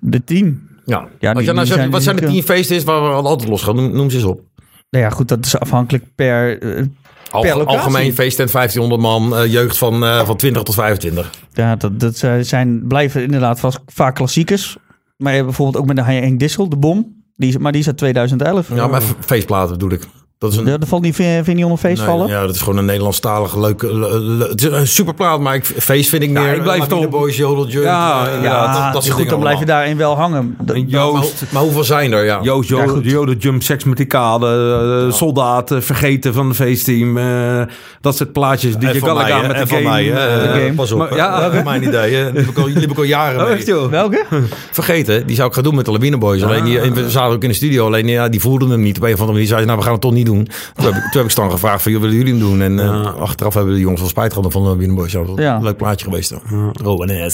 De tien? Ja. ja die, nou die zegt, zijn wat zijn de tien feesten is waar we altijd los gaan? Noem, noem ze eens op. Nou ja, goed, dat is afhankelijk per... Uh, Al, algemeen feesttent vijftienhonderd man, uh, jeugd van, uh, van twintig tot vijfentwintig. Ja, dat, dat zijn, blijven inderdaad vast, vaak klassiekers. Maar je hebt bijvoorbeeld ook met de Henk Dissel, de bom. Die, maar die is uit tweeduizend elf. Ja, maar feestplaten bedoel ik. Dat, is een... ja, dat valt niet, vind je niet onder feest vallen? Nee, ja, dat is gewoon een Nederlandstalige leuke... Le, le, het is een superplaat, maar ik, feest vind ik meer... Ja, ik blijf toch... Boys, Jodel, Junk, ja, ja, ja, dat, dat ja, goed, dan blijf je daarin wel hangen. De, Joost, maar, maar hoeveel zijn er? Ja. Joost, Jodel, ja, Jodel, Jump, Seks met die Kalen, ja. Soldaten, Vergeten van de Feestteam. Uh, dat soort plaatjes die en je kan gaan met de game. Mij, uh, de game. Pas op, maar, ja, dat is mijn idee. Die liep ik al jaren mee. Welke? Vergeten, die zou ik gaan doen met de Lawineboys. We zaten ook in de studio, alleen die voelden hem niet. Op een of andere manier zei ze, nou we gaan het toch niet doen. Toen heb, ik, toen heb ik Stan gevraagd van, willen jullie hem doen? En ja. uh, achteraf hebben de jongens wel spijt gehad van de Lawineboys. Ja. Leuk plaatje geweest. Ja, oh, en ja,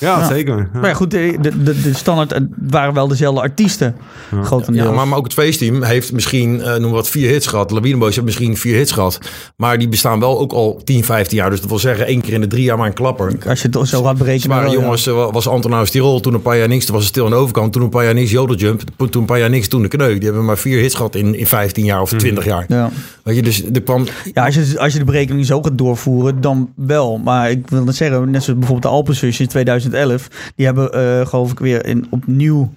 ja, zeker. Ja. Maar ja, goed, de, de, de standaard waren wel dezelfde artiesten. Ja, grotendeels. Ja, maar, maar ook het feestteam heeft misschien, uh, noem wat, vier hits gehad. De Lawineboys hebben misschien vier hits gehad. Maar die bestaan wel ook al tien, vijftien jaar. Dus dat wil zeggen, één keer in de drie jaar maar een klapper. Als je het zo gaat berekenen. Maar jongens, ja. was Antonaus Tirol. Toen een paar jaar niks. Toen was het stil aan de overkant. Toen een paar jaar niks Jodeljump. Toen een paar jaar niks. Toen de Kneuk. Die hebben maar vier hits gehad in, in vijftien jaar of twintig twintig jaar. Ja. Weet je, dus er kwam... Ja, als je, als je de berekening zo gaat doorvoeren, dan wel. Maar ik wil net zeggen, net zoals bijvoorbeeld de Alpensusjes in tweeduizend elf, die hebben uh, geloof ik weer in, opnieuw...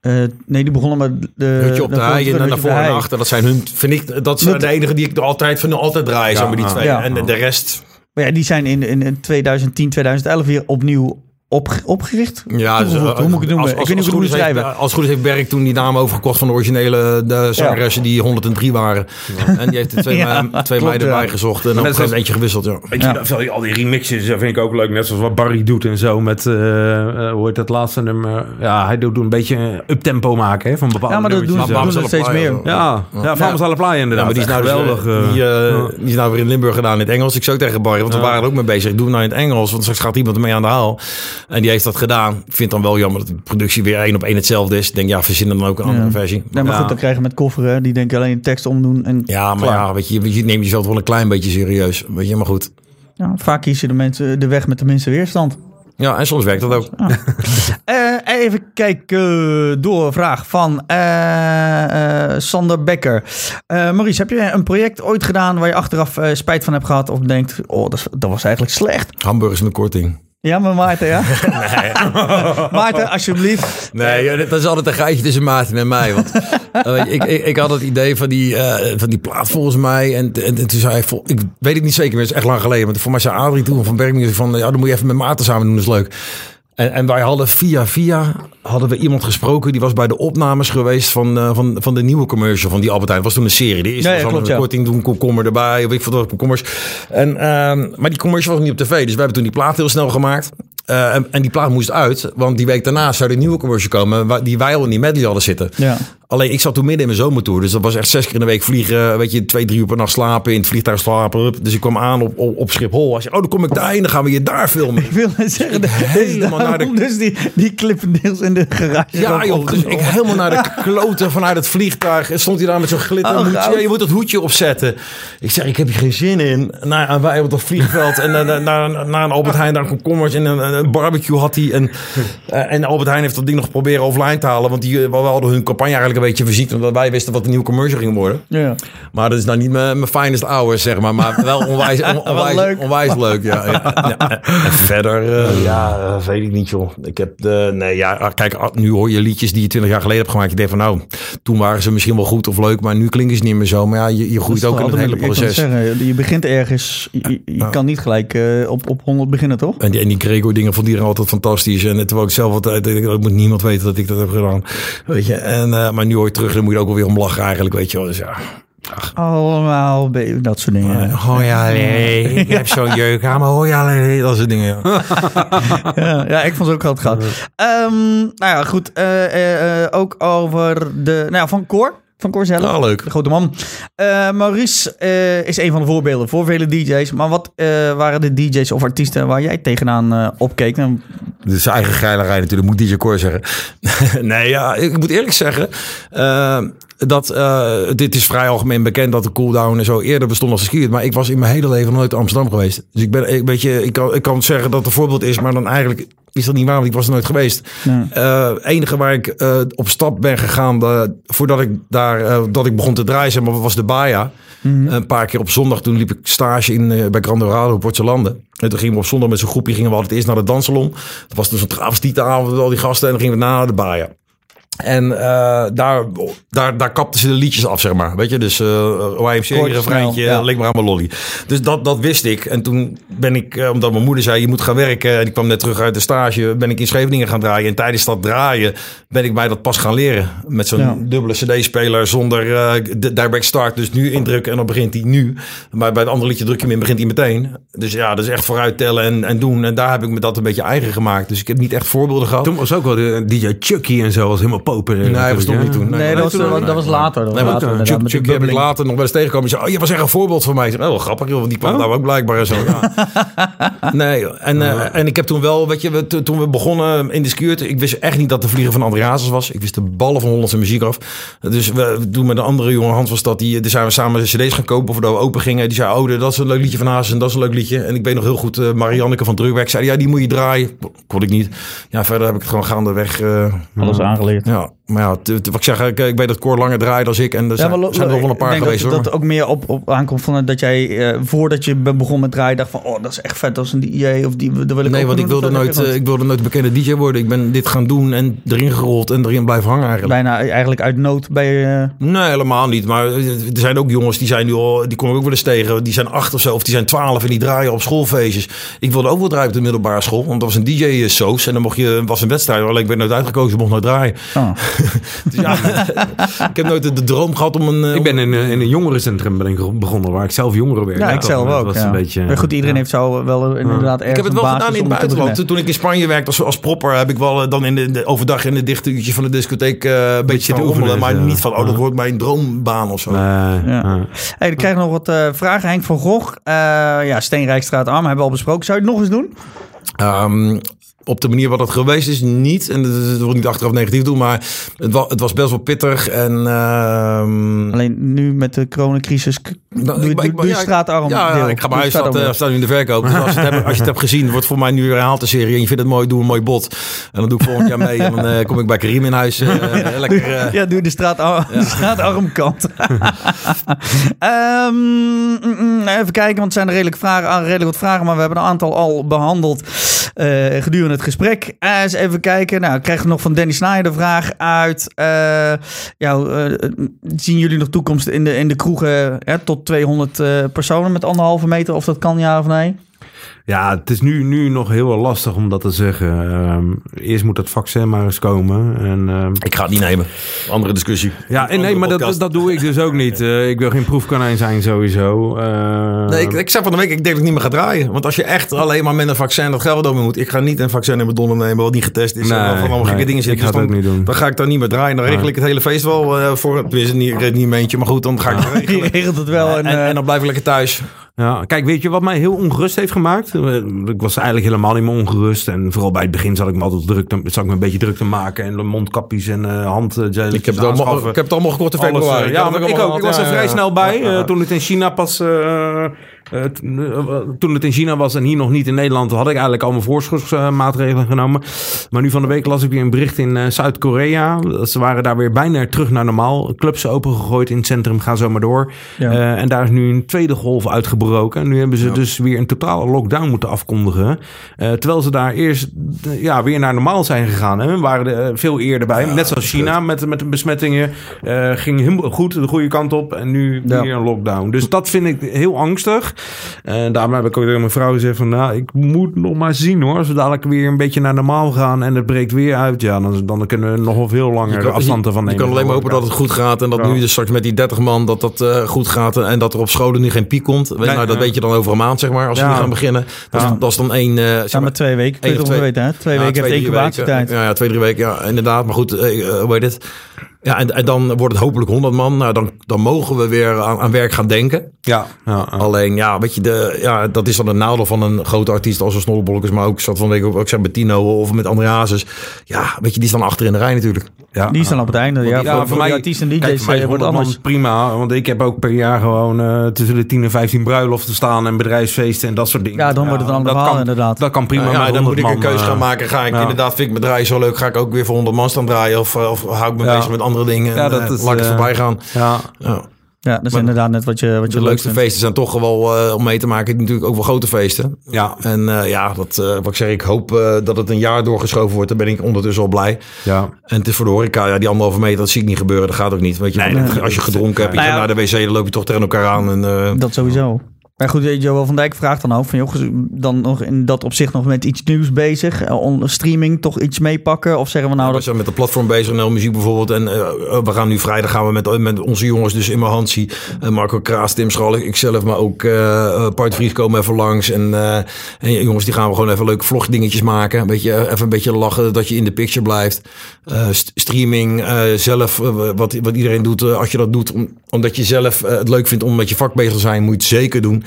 Uh, nee, die begonnen met... de Hutje op de hei, naar voren en achter. Dat zijn hun, vind ik, dat zijn de enige die ik altijd van altijd draai, ja, zo met die twee. Ja. En de rest... Maar ja, die zijn in, in tweeduizend tien, tweeduizend elf weer opnieuw op, opgericht. Ja, dus, hoe moet ik het noemen? Als, als, ik weet niet hoe ik het moet schrijven. Als het goed is heeft Berk toen die naam overgekocht van de originele de zangeressen ja. die honderd en drie waren. Ja. En die heeft er twee, ja, me, twee klopt, meiden ja. bij gezocht en dan heeft eentje gewisseld. Ja. Weet je, ja. Al die remixes vind ik ook leuk. Net zoals wat Barry doet en zo met, uh, uh, hoe heet dat laatste nummer? Ja, hij doet een beetje uptempo maken hè, van bepaalde ja, maar dat doen, doen ze steeds meer. Of, ja, ja, ja, van Zal Apply inderdaad. Ja, maar die is nou geweldig. Dus, uh, die, uh, ja. die is nou weer in Limburg gedaan in het Engels. Ik zou tegen Barry, want we waren er ook mee bezig. Doe nou in het Engels, want straks gaat iemand ermee aan de haal. En die heeft dat gedaan. Ik vind het dan wel jammer dat de productie weer één op één hetzelfde is. Ik denk, ja, verzin dan ook een ja. andere versie. Nee, maar ja. goed, dan krijgen we met kofferen. Die denken alleen de tekst omdoen. En ja, maar klaar. Ja, weet je, je neemt jezelf wel een klein beetje serieus. Weet je, maar goed. Ja, vaak kiezen de mensen de weg met de minste weerstand. Ja, en soms werkt dat ook. Ja. uh, even kijken door. Vraag van uh, uh, Sander Becker. Uh, Maurice, heb je een project ooit gedaan waar je achteraf uh, spijt van hebt gehad? Of denkt, oh, dat, dat was eigenlijk slecht? Hamburgers met korting. Ja, maar Maarten, ja? Nee. Maarten, alsjeblieft. Nee, dat is altijd een geitje tussen Maarten en mij. Want uh, ik, ik, ik had het idee van die, uh, van die plaat volgens mij. En, en, en toen zei hij, vol, ik weet het niet zeker, maar het is echt lang geleden. Want voor mij zei Adrie toen van Bergmuziek van, ja, dan moet je even met Maarten samen doen, dat is leuk. En, en wij hadden via via hadden we iemand gesproken die was bij de opnames geweest van, uh, van, van de nieuwe commercial van die Albert Heijn. Dat was toen een serie. De eerste ja, ja, was klopt, een ja. korting doen, komkommer erbij, of ik vond dat komkommers. En, uh, maar die commercial was niet op tv, dus wij hebben toen die plaat heel snel gemaakt. Uh, en, en die plaat moest uit, want die week daarna zou de nieuwe commercial komen, waar, die wij al in die medley hadden zitten. Ja. Alleen ik zat toen midden in mijn zomertour, dus dat was echt zes keer in de week vliegen, weet je, twee, drie uur per nacht slapen, in het vliegtuig slapen. Dus ik kwam aan op, op, op Schiphol. Als je, oh, dan kom ik daarheen, dan gaan we je daar filmen. Ik wil net zeggen, dus helemaal naar de... dus die, die clippen deels in de garage. Ja joh, dus ik helemaal naar de kloten vanuit het vliegtuig. En stond hij daar met zo'n glitterhoedje. Oh, ja, je moet dat hoedje opzetten. Ik zeg, ik heb hier geen zin in. Nou, en wij op dat vliegveld en naar na, na, na een Albert Heijn, naar een komkommers en een, een barbecue had hij. En, en Albert Heijn heeft dat ding nog proberen offline te halen, want die, we hadden hun campagne eigenlijk een beetje verziekt, omdat wij wisten wat de nieuwe commercial ging worden. Ja. Maar dat is nou niet mijn, mijn finest hours, zeg maar. Maar wel onwijs, on, onwijs, wel leuk. onwijs leuk. Ja, ja, ja. En verder, uh, ja, uh, weet ik niet, joh. Ik heb de, nee, ja, kijk, nu hoor je liedjes die je twintig jaar geleden hebt gemaakt. Je denkt van, nou, toen waren ze misschien wel goed of leuk, maar nu klinken ze niet meer zo. Maar ja, je, je groeit ook in het hele proces. Zeggen, je begint ergens, je, je uh, kan niet gelijk uh, op, op honderd beginnen, toch? En die, en die Gregor dingen vond die altijd fantastisch. En terwijl ik zelf altijd, ik moet niemand weten dat ik dat heb gedaan. Weet je, en uh, maar nu hoor je terug, dan moet je er ook wel weer om lachen eigenlijk, weet je wel. Dus ja. Ach. Allemaal dat soort dingen. Uh, oh ja, nee. Ik heb zo'n jeuk aan, maar oh ja, nee. Dat soort dingen. Ja, ja, ja, ik vond het ook altijd gehad. Um, nou ja, goed. Uh, uh, uh, ook over de... Nou ja, van Cor. Van Cor zelf. Oh, leuk. De grote man. Uh, Maurice uh, is een van de voorbeelden voor vele D J's. Maar wat uh, waren de D J's of artiesten waar jij tegenaan uh, opkeek? Nou, de zijn eigen geiligheid natuurlijk, moet D J Cor zeggen. Nee, ja, ik moet eerlijk zeggen... Uh... Dat, uh, dit is vrij algemeen bekend dat de cooldown en zo eerder bestond als de Skihurt. Maar ik was in mijn hele leven nog nooit in Amsterdam geweest. Dus ik ben, ik, weet je, ik kan, ik kan zeggen dat het een voorbeeld is, maar dan eigenlijk is dat niet waar, want ik was er nooit geweest. Nee. Uh, enige waar ik uh, op stap ben gegaan uh, voordat ik daar uh, dat ik begon te draaien, zeg maar, was de Baja. Mm-hmm. Een paar keer op zondag, toen liep ik stage in, uh, bij Grand Dorado op Portselanden. En toen gingen we op zondag met zo'n groepje, gingen we altijd eerst naar de danssalon. Dat was dus een travestietenavond met al die gasten en dan gingen we na naar de Baja. En uh, daar, daar, daar kapten ze de liedjes af, zeg maar. Weet je, dus uh, Y M C A, een refreintje, ja. Leek maar aan mijn lolly. Dus dat, dat wist ik. En toen ben ik, uh, omdat mijn moeder zei, je moet gaan werken. En ik kwam net terug uit de stage, ben ik in Scheveningen gaan draaien. En tijdens dat draaien ben ik mij dat pas gaan leren. Met zo'n ja. dubbele cd-speler zonder uh, direct start. Dus nu indrukken en dan begint hij nu. Maar bij het andere liedje druk je hem in, begint hij meteen. Dus ja, dat is echt vooruit tellen en, en doen. En daar heb ik me dat een beetje eigen gemaakt. Dus ik heb niet echt voorbeelden gehad. Toen was ook wel de D J Chucky en zo, was helemaal Popen, nee, dat was nog niet toen. Nee, nee, dat, was, toen dat, was, dat was later. Dat nee, was later Chuck, Chuck, Chuck heb ik later nog wel eens tegengekomen. Zei, oh, je was echt een voorbeeld voor mij. Ik zei, oh, wel grappig, joh, want die kwam oh. nou ook blijkbaar en zo. Ja. Nee, en, uh, en ik heb toen wel, weet je, we, to, toen we begonnen in de Skihurt, ik wist echt niet dat de vlieger van André Hazes was. Ik wist de ballen van Hollandse muziek af. Dus we doen met een andere jongen, Hans was dat, die, die zijn we samen cd's gaan kopen voordat we open gingen. Die zei, oh, dat is een leuk liedje van Hazes en dat is een leuk liedje. En ik weet nog heel goed, uh, Marianneke van Drukwerk zei, ja, die moet je draaien. Kon ik niet. Ja, verder heb ik het gewoon gaandeweg... Uh, Alles aangeleerd. Ja, Maar ja, t, t, wat ik zeg, ik, ik weet dat Cor langer draait als ik. En er ja, zijn, lo- zijn er nog wel een paar geweest, dat, hoor. Ik denk dat het ook meer op, op aankomt van dat jij, eh, voordat je begon met draaien, dacht van, oh, dat is echt vet, als een D J of die, wil ik. Nee, want ik wilde, nooit, uh, ik wilde nooit bekende D J worden. Ik ben dit gaan doen en erin gerold en erin blijven hangen eigenlijk. Bijna eigenlijk uit nood bij je... Uh... Nee, helemaal niet. Maar er zijn ook jongens, die zijn nu al, die kom ik ook wel eens tegen. Die zijn acht of zo, of die zijn twaalf en die draaien op schoolfeestjes. Ik wilde ook wel draaien op de middelbare school, want dat was een D J-soos. En dan mocht je, was een wedstrijd, alleen ik werd nooit uitgekozen, ik mocht nooit draaien. Oh. Dus ja, ik heb nooit de, de droom gehad om een... Ik ben in, in een jongerencentrum ben ik begonnen, waar ik zelf jongeren werk. Ja, ik zelf ook. Was ja. een beetje, maar goed, iedereen ja. heeft zo wel inderdaad ergens. Ik heb het wel gedaan in het buitenland. Toen ik in Spanje werkte als, als propper, heb ik wel dan in de, de overdag in het dichte uurtje van de discotheek uh, een beetje te oefenen. Maar ja. niet van, oh, dat wordt mijn droombaan of zo. Nee, ja. Ja. Hey, ik krijg nog wat uh, vragen. Henk van Gogh, uh, ja, Steenrijk, straatarm, hebben we al besproken. Zou je het nog eens doen? Um, Op de manier wat het geweest is, niet. En dat wil ik niet achteraf negatief doen, maar het was, het was best wel pittig. En, uh, alleen nu met de coronacrisis nou, doe, ik, doe, ik, doe ja, je straatarm. Ja, ja, ik ga mijn huis uh, staan nu in de verkoop. Dus als, je het hebt, als je het hebt gezien, wordt voor mij nu weer herhaald de serie. En je vindt het mooi, doe een mooi bod. En dan doe ik volgend jaar mee. En dan uh, kom ik bij Karim in huis. Uh, lekker, uh, ja, doe de straatarm, ja. de straatarmkant. um, even kijken, want het zijn er redelijk, vragen, redelijk wat vragen. Maar we hebben een aantal al behandeld uh, gedurende het gesprek. Uh, eens even kijken. Nou, ik krijg nog van Danny Snijder de vraag uit. Uh, ja, uh, zien jullie nog toekomst in de, in de kroegen hè, tot tweehonderd uh, personen met anderhalve meter? Of dat kan, ja of nee? Ja, het is nu, nu nog heel lastig om dat te zeggen. Um, eerst moet dat vaccin maar eens komen. En, um... ik ga het niet nemen. Andere discussie. Ja, en nee, maar dat, dat doe ik dus ook niet. Uh, ik wil geen proefkonijn zijn sowieso. Uh... Nee, ik, ik zei van de week, ik denk dat ik niet meer ga draaien. Want als je echt alleen maar met een vaccin dat geld over moet. Ik ga niet een vaccin in mijn donder nemen wat niet getest is. Nee, en van allemaal nee, gekke dingen zitten. Ik ga dus het dan, ook niet doen. Dan ga ik daar niet meer draaien. Dan regel nee. ik het hele feest wel uh, voor. Het is niet, niet een eentje, maar goed, dan ga ik het regelen. Je regelt het wel. En, en, uh... en dan blijf ik lekker thuis. Ja, kijk, weet je wat mij heel ongerust heeft gemaakt? Ik was eigenlijk helemaal niet meer ongerust. En vooral bij het begin zat ik me altijd druk te, zat ik me een beetje druk te maken. En mondkapjes en uh, hand... Uh, ik, heb allemaal, ik heb het allemaal gekocht in februari. Uh, ja, ja, maar ik, ik ook. Ik was er ja, vrij ja, snel bij. Ja, ja. Uh, toen het in China pas... Uh, Uh, t- uh, toen het in China was en hier nog niet in Nederland, had ik eigenlijk allemaal voorschotmaatregelen uh, genomen. Maar nu van de week las ik weer een bericht in uh, Zuid-Korea. Ze waren daar weer bijna terug naar normaal. Clubs opengegooid in het centrum, gaan zo maar door. Ja. Uh, en daar is nu een tweede golf uitgebroken. En nu hebben ze ja. dus weer een totale lockdown moeten afkondigen. Uh, terwijl ze daar eerst uh, ja, weer naar normaal zijn gegaan. Hè. We waren er uh, veel eerder bij. Ja, net zoals China met, met de besmettingen. Uh, ging heel goed de goede kant op. En nu ja. weer een lockdown. Dus dat vind ik heel angstig. En daarom heb ik ook weer mijn vrouw gezegd van... nou, ik moet nog maar zien hoor. Als we dadelijk weer een beetje naar normaal gaan... en het breekt weer uit, ja, dan, dan kunnen we nog wel veel langer afstand ervan nemen. Je kan alleen maar hopen dat het goed gaat... en dat ja. nu dus straks met die dertig man dat dat uh, goed gaat... en dat er op scholen nu geen piek komt. Weet, nou, dat weet je dan over een maand, zeg maar, als ja. we nu gaan beginnen. Dat, ja. dat is dan één... Uh, zeg maar, ja, maar twee weken. Twee, twee, weten, hè? twee ja, weken heeft incubatietijd. Ja, ja, twee, drie weken, ja, inderdaad. Maar goed, uh, hoe heet het... Ja, en, en dan wordt het hopelijk honderd man. Nou, dan, dan mogen we weer aan, aan werk gaan denken. Ja, ja, ja. Alleen, ja, weet je, de, ja, dat is dan een nadeel van een grote artiest als een Snollebollekes. Maar ook zat van week ook, ook zijn met Tino of met André Hazes. Ja, weet je, die staan achter in de rij natuurlijk. Ja, die staan op het einde. Ja, ja, voor, voor, voor mij artiesten en D J's wordt allemaal prima. Want ik heb ook per jaar gewoon uh, tussen de tien en vijftien bruiloften staan en bedrijfsfeesten en dat soort dingen. Ja, dan ja, wordt het een ander verhaal kan, inderdaad. Dat kan prima. Ja, ja, dan moet ik een keuze gaan maken. Ga ik ja. inderdaad, vind ik mijn draai zo leuk, ga ik ook weer voor honderd man staan draaien of, of hou ik me ja. bezig met andere dingen. Ja, dat is, laat ik het voorbij gaan. Ja. Ja. Ja, dat is maar inderdaad net wat je wat je De leukste vindt. Feesten zijn toch wel, uh, om mee te maken, natuurlijk ook wel grote feesten. Ja. En uh, ja, dat, uh, wat ik zeg, ik hoop uh, dat het een jaar doorgeschoven wordt. Dan ben ik ondertussen al blij. Ja. En het is voor de horeca, ja, die anderhalve meter, dat zie ik niet gebeuren. Dat gaat ook niet. Weet je, nee, want, nee, als je gedronken hebt, je nou ja. naar de wc, dan loop je toch tegen elkaar aan. En, uh, dat sowieso. Maar goed, Joël van Dijk vraagt dan ook van joh, dan nog in dat opzicht nog met iets nieuws bezig, on streaming toch iets meepakken of zeggen we nou ja, dat we zijn met de platform bezig, N L Muziek bijvoorbeeld en uh, we gaan nu vrijdag gaan we met, met onze jongens dus in mijn handsie, uh, Marco Kraas, Tim Schal, ikzelf, maar ook uh, Part Vries komen even langs en, uh, en jongens die gaan we gewoon even leuke vlogdingetjes maken, een beetje even een beetje lachen dat je in de picture blijft, uh, st- streaming uh, zelf uh, wat wat iedereen doet uh, als je dat doet om, omdat je zelf uh, het leuk vindt om met je vak bezig te zijn, moet je het zeker doen.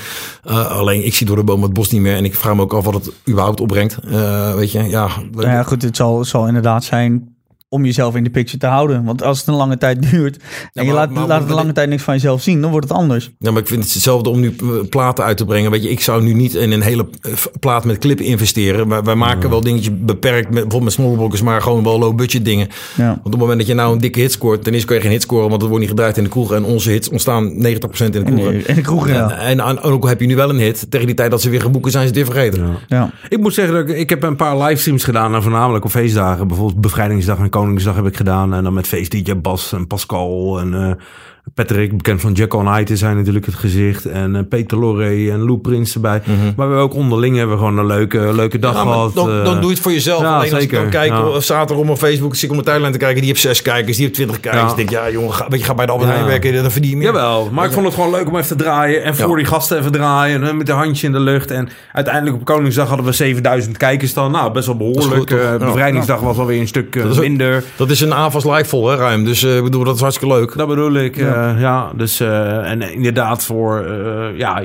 Uh, alleen ik zie door de boom het bos niet meer en ik vraag me ook af wat het überhaupt opbrengt. Uh, weet je, ja. Nou ja, goed, het zal, zal inderdaad zijn. om jezelf in de picture te houden. Want als het een lange tijd duurt... en ja, maar, je laat, maar, laat het een lange ik... tijd niks van jezelf zien... dan wordt het anders. Ja, maar ik vind het hetzelfde om nu platen uit te brengen. Weet je, ik zou nu niet in een hele plaat met clip investeren. Wij, wij maken ja. wel dingetjes beperkt... Met, bijvoorbeeld met Snollebollekes, maar gewoon wel low-budget dingen. Ja. Want op het moment dat je nou een dikke hit scoort... ten eerste kun je geen hit scoren, want dat wordt niet gedraaid in de kroeg. En onze hits ontstaan negentig procent in de kroeg. In de kroeg, ja. En, en, en ook heb je nu wel een hit. Tegen die tijd dat ze weer gaan boeken, zijn ze dit vergeten. Ja. Ja. Ik moet zeggen, dat ik, ik heb een paar livestreams gedaan... en voornamelijk op feestdagen. Bijvoorbeeld Bevrijdingsdag en Koningsdag heb ik gedaan. En dan met feest D J Bas en Pascal en uh, Patrick, bekend van Jack on Hite, zijn natuurlijk het gezicht. En uh, Peter Lorre en Lou Prins erbij. Mm-hmm. Maar we ook onderling hebben gewoon een leuke, leuke dag ja, gehad. Dan, dan doe je het voor jezelf. Ja, alleen zeker. Als ik dan kijk, ja. zaterdag op mijn Facebook zit ik op mijn tijdlijn te kijken. Die heeft zes kijkers, die heeft twintig kijkers. Ja. Ik denk, ja jongen, ga, weet je, ga bij de Albert Heijn ja. werken, dan verdien je meer. Jawel, maar ik vond het gewoon leuk om even te draaien. En voor ja. die gasten even draaien. En met de handje in de lucht. En uiteindelijk op Koningsdag hadden we zevenduizend kijkers dan. Nou, best wel behoorlijk. Goed, uh, bevrijdingsdag ja. was alweer een stuk uh, dat is, minder. Dat is een avonds live vol, hè, ruim. Dus uh, bedoel, dat is hartstikke leuk. Dat bedoel ik. Ja. Uh, ja, dus uh, en inderdaad voor, uh, ja,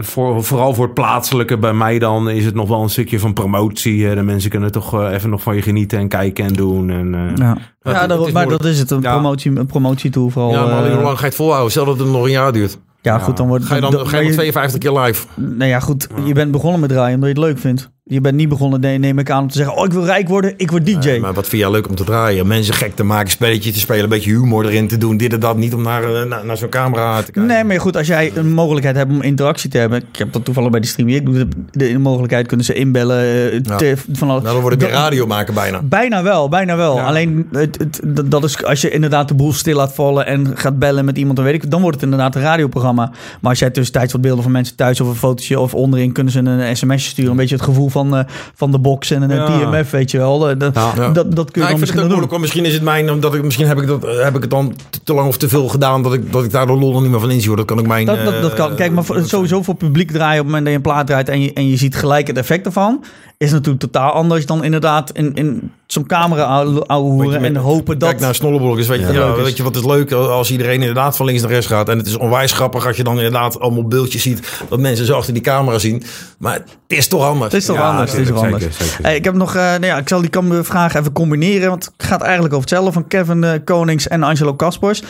voor, vooral voor het plaatselijke bij mij dan is het nog wel een stukje van promotie. De mensen kunnen toch uh, even nog van je genieten en kijken en doen. En, uh, ja, dat, ja dat, maar moeilijk. Dat is het. Een ja. promotie, een promotietool vooral. Ja, maar hoe lang ga je het volhouden? Stel dat het nog een jaar duurt. Ja, ja. goed, dan wordt ga je dan, dan ga je tweeënvijftig keer live. Nou ja, goed. Ja. Je bent begonnen met draaien omdat je het leuk vindt. Je bent niet begonnen, neem ik aan, om te zeggen... oh, ik wil rijk worden, ik word D J. Nee, maar wat vind jij leuk om te draaien? Mensen gek te maken, spelletje te spelen... een beetje humor erin te doen, dit en dat. Niet om naar, naar, naar zo'n camera te kijken. Nee, maar goed, als jij een mogelijkheid hebt om interactie te hebben... ik heb dat toevallig bij de stream die ik doe... de, de, de mogelijkheid kunnen ze inbellen. Ja. Te, van alles. Nou, dan wordt het weer radio maken bijna. Bijna wel, bijna wel. Ja. Alleen, het, het, dat is als je inderdaad de boel stil laat vallen... en gaat bellen met iemand, dan weet ik... dan wordt het inderdaad een radioprogramma. Maar als jij tussentijds wat beelden van mensen thuis... of een fotootje of onderin kunnen ze een sms'je sturen... een beetje het gevoel... Van, uh, van de box en een ja. T M F, weet je wel. Dat, ja. dat, dat kun je ja, dan ik misschien het moeilijk, doen. Misschien is het mijn, omdat ik, misschien heb ik, dat, heb ik het dan te lang of te veel gedaan... dat ik, dat ik daar de lol niet meer van inzie. Dat kan ook mijn... Dat, dat, dat kan. Kijk, maar voor, sowieso voor publiek draaien... op het moment dat je een plaat draait en je, en je ziet gelijk het effect ervan... is natuurlijk totaal anders dan inderdaad in, in zo'n camera ouwe hoeren en hopen dat... Kijk naar Snollebollekes, weet, ja. ja, weet je wat is leuk als iedereen inderdaad van links naar rechts gaat. En het is onwijs grappig als je dan inderdaad allemaal beeldjes ziet... dat mensen zo achter die camera zien. Maar het is toch anders. Het is toch ja, anders, het is toch anders. Zeker, zeker. Hey, ik heb nog, uh, nou ja, ik zal die vraag even combineren... want het gaat eigenlijk over hetzelfde van Kevin uh, Konings en Angelo Kaspers.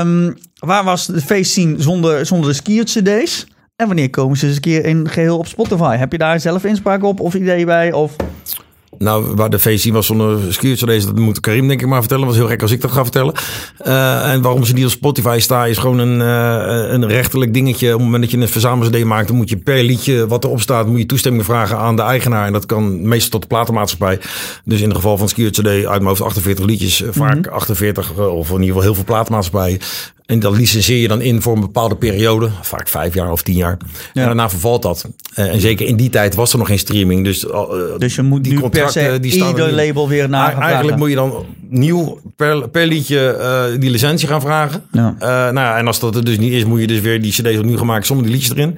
Um, waar was de feestscene zonder, zonder de Skihurt-cd's? En wanneer komen ze eens een keer in geheel op Spotify? Heb je daar zelf inspraak op of ideeën bij? Of... Nou, waar de feestscene was zonder Skihurt, deze dat moet Karim denk ik maar vertellen. Was heel gek als ik dat ga vertellen. Uh, en waarom ze niet op Spotify staan is gewoon een, uh, een rechtelijk dingetje. Op het moment dat je een verzamelcd maakt, dan moet je per liedje wat erop staat, moet je toestemming vragen aan de eigenaar. En dat kan meestal tot de platenmaatschappij. Dus in het geval van Skihurt-cd uit mijn hoofd achtenveertig liedjes, vaak mm-hmm. achtenveertig of in ieder geval heel veel platenmaatschappijen. En dat licenseer je dan in voor een bepaalde periode. Vaak vijf jaar of tien jaar. Ja. En daarna vervalt dat. En zeker in die tijd was er nog geen streaming. Dus, uh, dus je moet die nu per se die ieder label weer nagevraagd. Eigenlijk moet je dan nieuw per, per liedje uh, die licentie gaan vragen. Ja. Uh, nou ja, en als dat er dus niet is, moet je dus weer die cd's opnieuw gaan maken. Zonder die liedjes erin.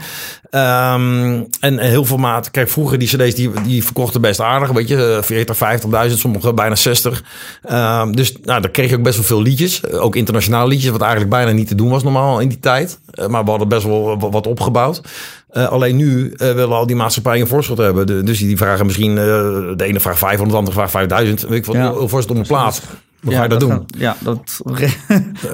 Um, en heel veel maat. Kijk, vroeger die cd's die, die verkochten best aardig. Weet je, veertig, vijftigduizend, sommige bijna zestig. Uh, dus nou, daar kreeg je ook best wel veel liedjes. Ook internationale liedjes, wat eigenlijk bijna niet te doen was normaal in die tijd. Uh, maar we hadden best wel wat opgebouwd. Uh, alleen nu uh, willen al die maatschappijen een voorschot hebben. De, dus die vragen misschien, uh, de ene vraagt vijfhonderd, de andere vraagt vijfduizend. Weet ik wat, ja. heel voorschot om een plaat. Hoe ja, ga je dat, dat doen? Gaat, ja, dat,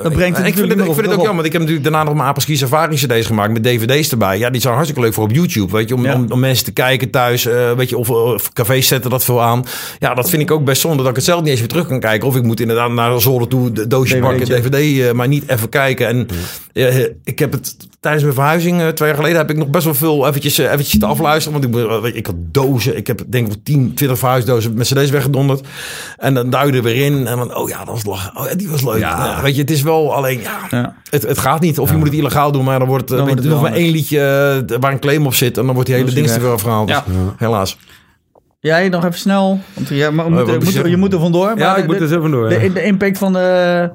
dat brengt het. Ik vind het, ik vind het ook jammer, want ik heb natuurlijk daarna nog mijn Aperski Safari cd's gemaakt met D V D's erbij. Ja, die zijn hartstikke leuk voor op YouTube, weet je, om, ja. om, om mensen te kijken thuis, uh, weet je, of, of cafés zetten dat veel aan. Ja, dat vind ik ook best zonde dat ik het zelf niet eens weer terug kan kijken. Of ik moet inderdaad naar de zolder toe, de doosje pakken, D V D, uh, maar niet even kijken. En uh, ik heb het tijdens mijn verhuizing uh, twee jaar geleden heb ik nog best wel veel eventjes, uh, eventjes te afluisteren, want ik, uh, weet je, ik had dozen. Ik heb denk ik tien, twintig verhuisdozen met cd's weggedonderd en dan duiden weer in en dan, oh ja, dat was lachen. Oh ja, die was leuk. Ja. Ja, weet je, het is wel alleen, ja, ja. Het, het gaat niet. Of ja. je moet het illegaal doen, maar dan wordt, dan weet, wordt het nog maar één liedje uh, waar een claim op zit en dan wordt die hele ding te veel afgehaald. Ja. Dus, ja. Helaas. Jij nog even snel, want ja, maar moet, oh, moet, moet, je moet er vandoor. Maar ja, ik de, moet er zo vandoor. De, de impact van de...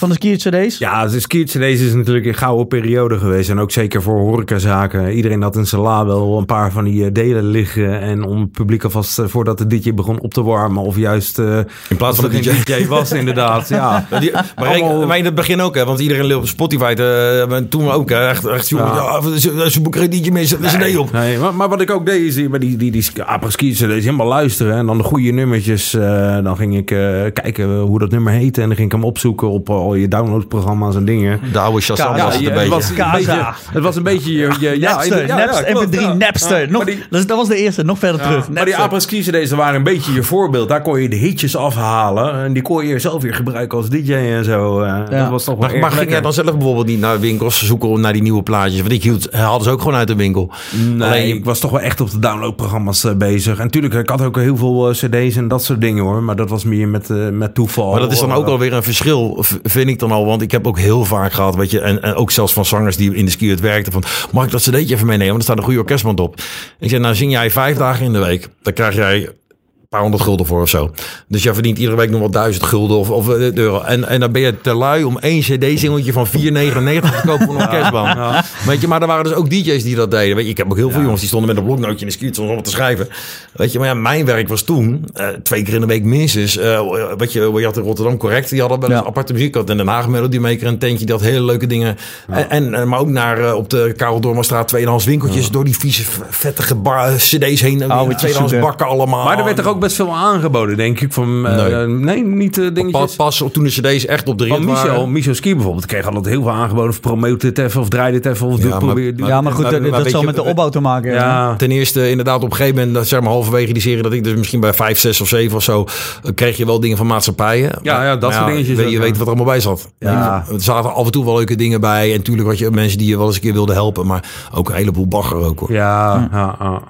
van de Skihurt C D's? Ja, de Skihurt C D's is natuurlijk een gouden periode geweest. En ook zeker voor horecazaken. Iedereen had in zijn la wel een paar van die delen liggen. En om het publiek alvast voordat de D J begon op te warmen. Of juist... Uh, in plaats van dat de D J was, inderdaad. Ja. Ja, die, maar, ik, maar in het begin ook, hè. Want iedereen liep op Spotify. Te, toen we ook, hè, echt, echt jongen. Ja, ze boeken geen D J meer, zet een nee, D J op. Nee, maar, maar wat ik ook deed, is die, die, die, die Skihurt C D's helemaal luisteren. En dan de goede nummertjes. Uh, dan ging ik uh, kijken hoe dat nummer heette. En dan ging ik hem opzoeken op al je downloadprogramma's en dingen. De oude Shazam was het een beetje. Het was een beetje... Het was een beetje je, je, ja, Napster, ja, Napster, ja, klopt, M P drie, ja. Napster. Ja. Nog, die, dat was de eerste, nog verder ja, terug. Napster. Maar die apres-ski C D's waren een beetje je voorbeeld. Daar kon je de hitjes afhalen. En die kon je zelf weer gebruiken als D J en zo. Ja. Dat was toch wel maar, maar ging jij dan zelf bijvoorbeeld niet naar winkels zoeken om naar die nieuwe plaatjes? Want ik hield, hadden ze ook gewoon uit de winkel. Nee, alleen, ik was toch wel echt op de downloadprogramma's uh, bezig. En natuurlijk, ik had ook heel veel uh, C D's en dat soort dingen hoor. Maar dat was meer met, uh, met toeval. Maar dat is dan ook alweer een verschil, vind ik dan al. Want ik heb ook heel vaak gehad, weet je, en, en ook zelfs van zangers die in de Skihurt werkten, van, mag ik dat cd'tje even meenemen? Want er staat een goede orkestband op. Ik zei, nou zing jij vijf dagen in de week, dan krijg jij een paar honderd gulden voor of zo. Dus jij verdient iedere week nog wel duizend gulden of, of euro. En, en dan ben je te lui om één cd-singeltje van vier negenennegentig te kopen voor een orkestband. Ja, ja. Weet je, maar er waren dus ook D J's die dat deden. Weet je, ik heb ook heel veel ja. jongens die stonden met een bloknootje in de Skihurt om wat te schrijven. Weet je, maar ja, mijn werk was toen uh, twee keer in de week minstens. Uh, weet je, je had in Rotterdam Correct, die hadden wel een ja. aparte muziek. Had in Den Haag Melody Maker een tentje, die had hele leuke dingen. Ja. En, en, maar ook naar uh, op de Karel Doormanstraat tweedehands winkeltjes ja. door die vieze vettige bar, cd's heen. Oh, ja, tweedehands bakken allemaal. Maar er werd toch ook best veel aangeboden, denk ik. Van, nee. Uh, nee, niet uh, dingetjes. Pa, pas toen de cd's echt op de rit Michel, waren. Michel Ski bijvoorbeeld kreeg altijd heel veel aangeboden. Of promote dit even, of draai dit even. Of ja, maar, probeer, maar, ja, maar goed, maar, dat, maar, dat zal je, met de opbouw te maken hebben. Ja. Ja. Ten eerste, inderdaad, op een gegeven moment, zeg maar halverwege die serie, dat ik dus misschien bij vijf, zes of zeven of zo, kreeg je wel dingen van maatschappijen. Ja, maar, ja dat soort ja, dingetjes. Je weet, je weet wat er allemaal bij zat. Ja. Er zaten af en toe wel leuke dingen bij. En natuurlijk had je mensen die je wel eens een keer wilden helpen. Maar ook een heleboel bagger ook, hoor. Ja, hm. ja, ja.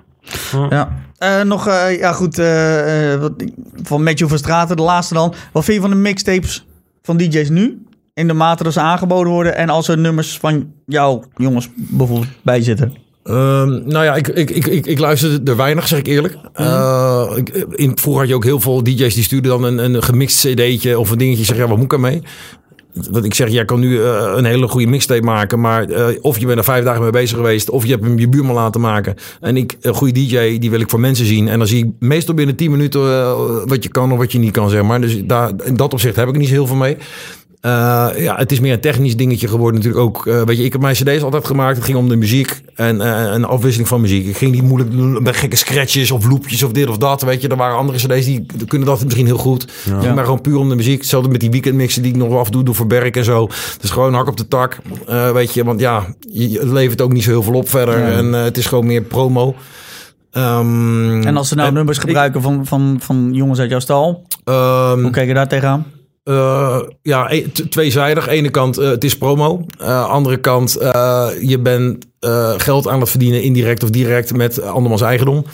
Ja, uh, nog, uh, ja goed, uh, uh, van Matthew van Straten, de laatste dan. Wat vind je van de mixtapes van D J's nu? In de mate dat ze aangeboden worden en als er nummers van jouw jongens bijvoorbeeld bij zitten? Um, nou ja, ik, ik, ik, ik, ik luisterde er weinig, zeg ik eerlijk. Uh, ik, in, vroeger had je ook heel veel D J's die stuurden dan een, een gemixt cd'tje of een dingetje. Zeg, ja, wat moet ik ermee? Want ik zeg, jij kan nu uh, een hele goede mixtape maken. Maar uh, of je bent er vijf dagen mee bezig geweest. Of je hebt hem je buurman laten maken. En ik, een goede D J, die wil ik voor mensen zien. En dan zie ik meestal binnen tien minuten uh, wat je kan of wat je niet kan, zeg maar. Dus daar, in dat opzicht heb ik niet zo heel veel mee. Uh, ja, het is meer een technisch dingetje geworden natuurlijk ook. Uh, weet je, ik heb mijn cd's altijd gemaakt. Het ging om de muziek en uh, een afwisseling van muziek. Ik ging niet moeilijk doen met gekke scratches of loopjes of dit of dat. Weet je, er waren andere cd's die kunnen dat misschien heel goed. Ja. Het ging maar gewoon puur om de muziek. Hetzelfde met die weekendmixen die ik nog wel afdoe, doe voor Berk en zo. Dus gewoon hak op de tak. Uh, weet je, want ja, je, het levert ook niet zo heel veel op verder. Ja. En uh, het is gewoon meer promo. Um, en als ze nou en, nummers gebruiken ik, van, van, van jongens uit jouw stal, um, hoe kijk je daar tegenaan? Uh, ja, tweezijdig. Ene kant, uh, het is promo. Uh, andere kant, uh, je bent uh, geld aan het verdienen, indirect of direct, met andermans eigendom.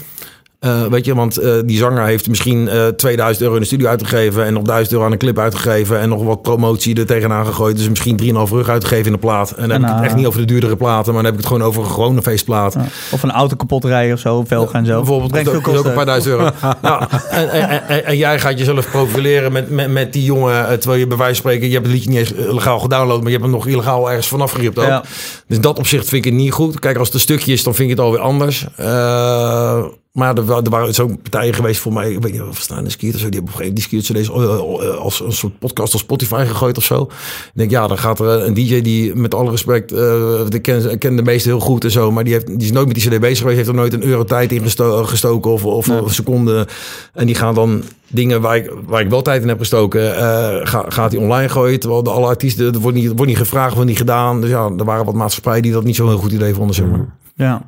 Uh, weet je, want uh, die zanger heeft misschien uh, tweeduizend euro in de studio uitgegeven en nog duizend euro aan een clip uitgegeven en nog wat promotie er tegenaan gegooid. Dus misschien drieënhalf rug uitgegeven in de plaat. En dan heb en, ik het echt niet over de duurdere platen, maar dan heb ik het gewoon over een gewone feestplaat. Ja. Of een auto kapot rijden of zo, velg en zo. Bijvoorbeeld, dat kost ook een paar duizend euro. nou, en, en, en, en, en jij gaat jezelf profileren met, met, met die jongen, terwijl je bij wijze van spreken, je hebt het liedje niet eens legaal gedownload, maar je hebt hem nog illegaal ergens vanaf geript ook. Ja. Dus dat opzicht vind ik het niet goed. Kijk, als het een stukje is, dan vind ik het alweer anders. Uh, Maar er, er waren zo'n partijen geweest voor mij. Ik weet niet of staan in Skihurt of zo. Die hebben op een gegeven moment die Skihurt C D's als een soort podcast op Spotify gegooid of zo. Ik denk, ja, dan gaat er een D J die met alle respect, uh, ik ken, ken de meeste heel goed en zo. Maar die, heeft, die is nooit met die C D bezig geweest. Heeft er nooit een euro tijd in gesto- gestoken of, of nee. een seconde. En die gaan dan dingen waar ik, waar ik wel tijd in heb gestoken, uh, ga, gaat die online gooien. Terwijl de alle artiesten, er wordt niet, wordt niet gevraagd, wordt niet gedaan. Dus ja, er waren wat maatschappijen die dat niet zo'n heel goed idee vonden, zeg maar. Ja.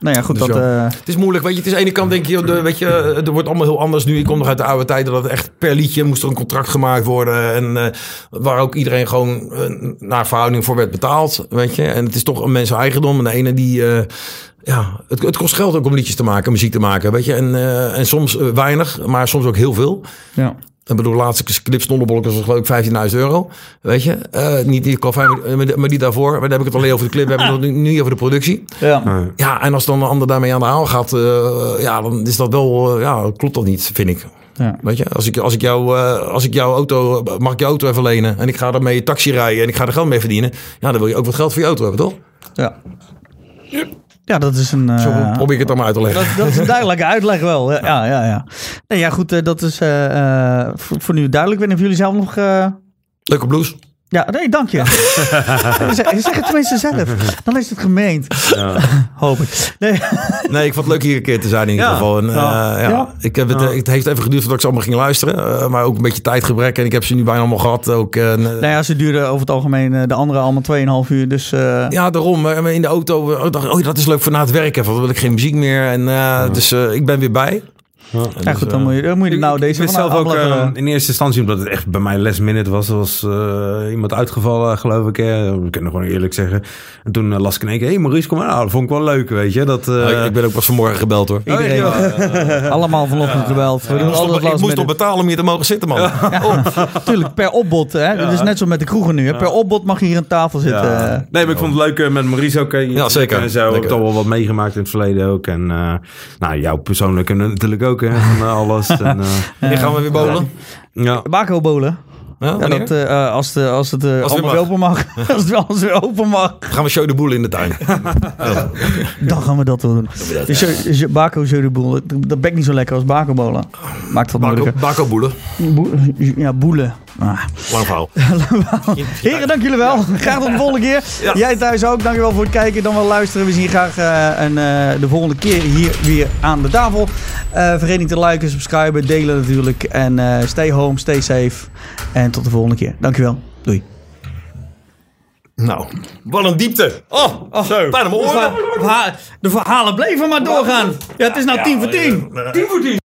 Nou ja, goed, dus dat... Ja. Uh... Het is moeilijk, weet je. Het is aan de ene kant denk je, de, weet je, er wordt allemaal heel anders nu. Ik kom nog uit de oude tijden dat echt per liedje moest er een contract gemaakt worden. En uh, waar ook iedereen gewoon uh, naar verhouding voor werd betaald, weet je. En het is toch een mensen eigendom. En de ene die... Uh, ja, het, het kost geld ook om liedjes te maken, muziek te maken, weet je. En, uh, en soms uh, weinig, maar soms ook heel veel. Ja. Ik bedoel, de laatste clip Snollebollekes was geloof ik vijftienduizend euro. Weet je? Uh, niet die maar die daarvoor. Maar dan heb ik het alleen over de clip. We hebben het nog niet over de productie. Ja. Ja, en als dan een ander daarmee aan de haal gaat... Uh, ja, dan is dat wel... Uh, ja, klopt dat niet, vind ik. Ja. Weet je, als ik, als ik jou, uh, als ik jouw auto, mag ik jouw auto even lenen en ik ga daarmee taxi rijden en ik ga er geld mee verdienen. Ja, dan wil je ook wat geld voor je auto hebben, toch? Ja. Yep. Ja, dat is een... Uh, Zo probeer ik het dan maar uit te leggen. Dat, dat is een duidelijke uitleg wel. Ja, ja, ja. ja. Nee, ja, goed, uh, dat is uh, uh, voor, voor nu duidelijk. Ik weet niet of jullie zelf nog... Uh... Leuke blues. Ja, nee, dank je. Zeg het tenminste zelf. Dan is het gemeend. Ja. Hoop ik. Nee. nee, ik vond het leuk hier een keer te zijn in ieder geval. En, uh, ja. Ja. Ik heb het, ja. het heeft even geduurd voordat ik ze allemaal ging luisteren. Uh, maar ook een beetje tijdgebrek. En ik heb ze nu bijna allemaal gehad. Ook, uh, nou ja, ze duurden over het algemeen uh, de andere allemaal twee en een half uur. Dus, uh... Ja, daarom. Uh, in de auto uh, dacht ik, oh, dat is leuk voor na het werken. Want dan wil ik geen muziek meer. En, uh, ja. Dus uh, ik ben weer bij. Ja, ja dus, goed, dan moet je, dan moet je nou deze wist zelf ook uh, in eerste instantie, omdat het echt bij mij last minute was. Er was uh, iemand uitgevallen, geloof ik. Hè. We kunnen gewoon eerlijk zeggen. En toen uh, las ik in één keer, hé hey, Maurice, kom maar. Nou, dat vond ik wel leuk, weet je. Dat, uh, nou, ik ben ook pas vanmorgen gebeld, hoor. Iedereen. Ja. Uh, Allemaal vanochtend uh, gebeld. Ja. We doen ja. Altijd ik moest toch betalen om hier te mogen zitten, man. Ja. Ja. Oh. Tuurlijk, per opbod. Hè. Ja. Dat is net zo met de kroegen nu. Hè. Per opbod mag je hier aan tafel zitten. Ja. Nee, maar ik vond het leuk uh, met Maurice ook. Uh, ja, zeker. En zo. Ik heb toch wel wat meegemaakt in het verleden ook. En uh, nou, jou persoonlijk natuurlijk ook. Van alles. En, uh, hier gaan we weer bowlen. Ja. Marco bowlen. Ja, ja, dat, uh, als, de, als het, uh, als het weer mag. Open mag. Als het alles weer open mag. Dan gaan we show de boel in de tuin. ja. Dan gaan we dat doen. Baco show de boel. Dat bekt niet zo lekker als Baco bowlen. Maakt dat moeilijker. Baco boelen. Bo- ja, boelen. Ah. Lang verhaal. Heren, dank jullie wel. Ja. Graag tot de volgende keer. Ja. Jij thuis ook. Dank je wel voor het kijken. Dan wel luisteren. We zien je graag uh, en, uh, de volgende keer hier weer aan de tafel. Uh, vergeet niet te liken, subscriben, delen natuurlijk. En uh, stay home, stay safe. En tot de volgende keer. Dankjewel. Doei. Nou, wat een diepte. Oh, oh zo. Pijn op mijn oren. De verhalen bleven maar doorgaan. Ja, het is nou tien voor tien. tien voor tien.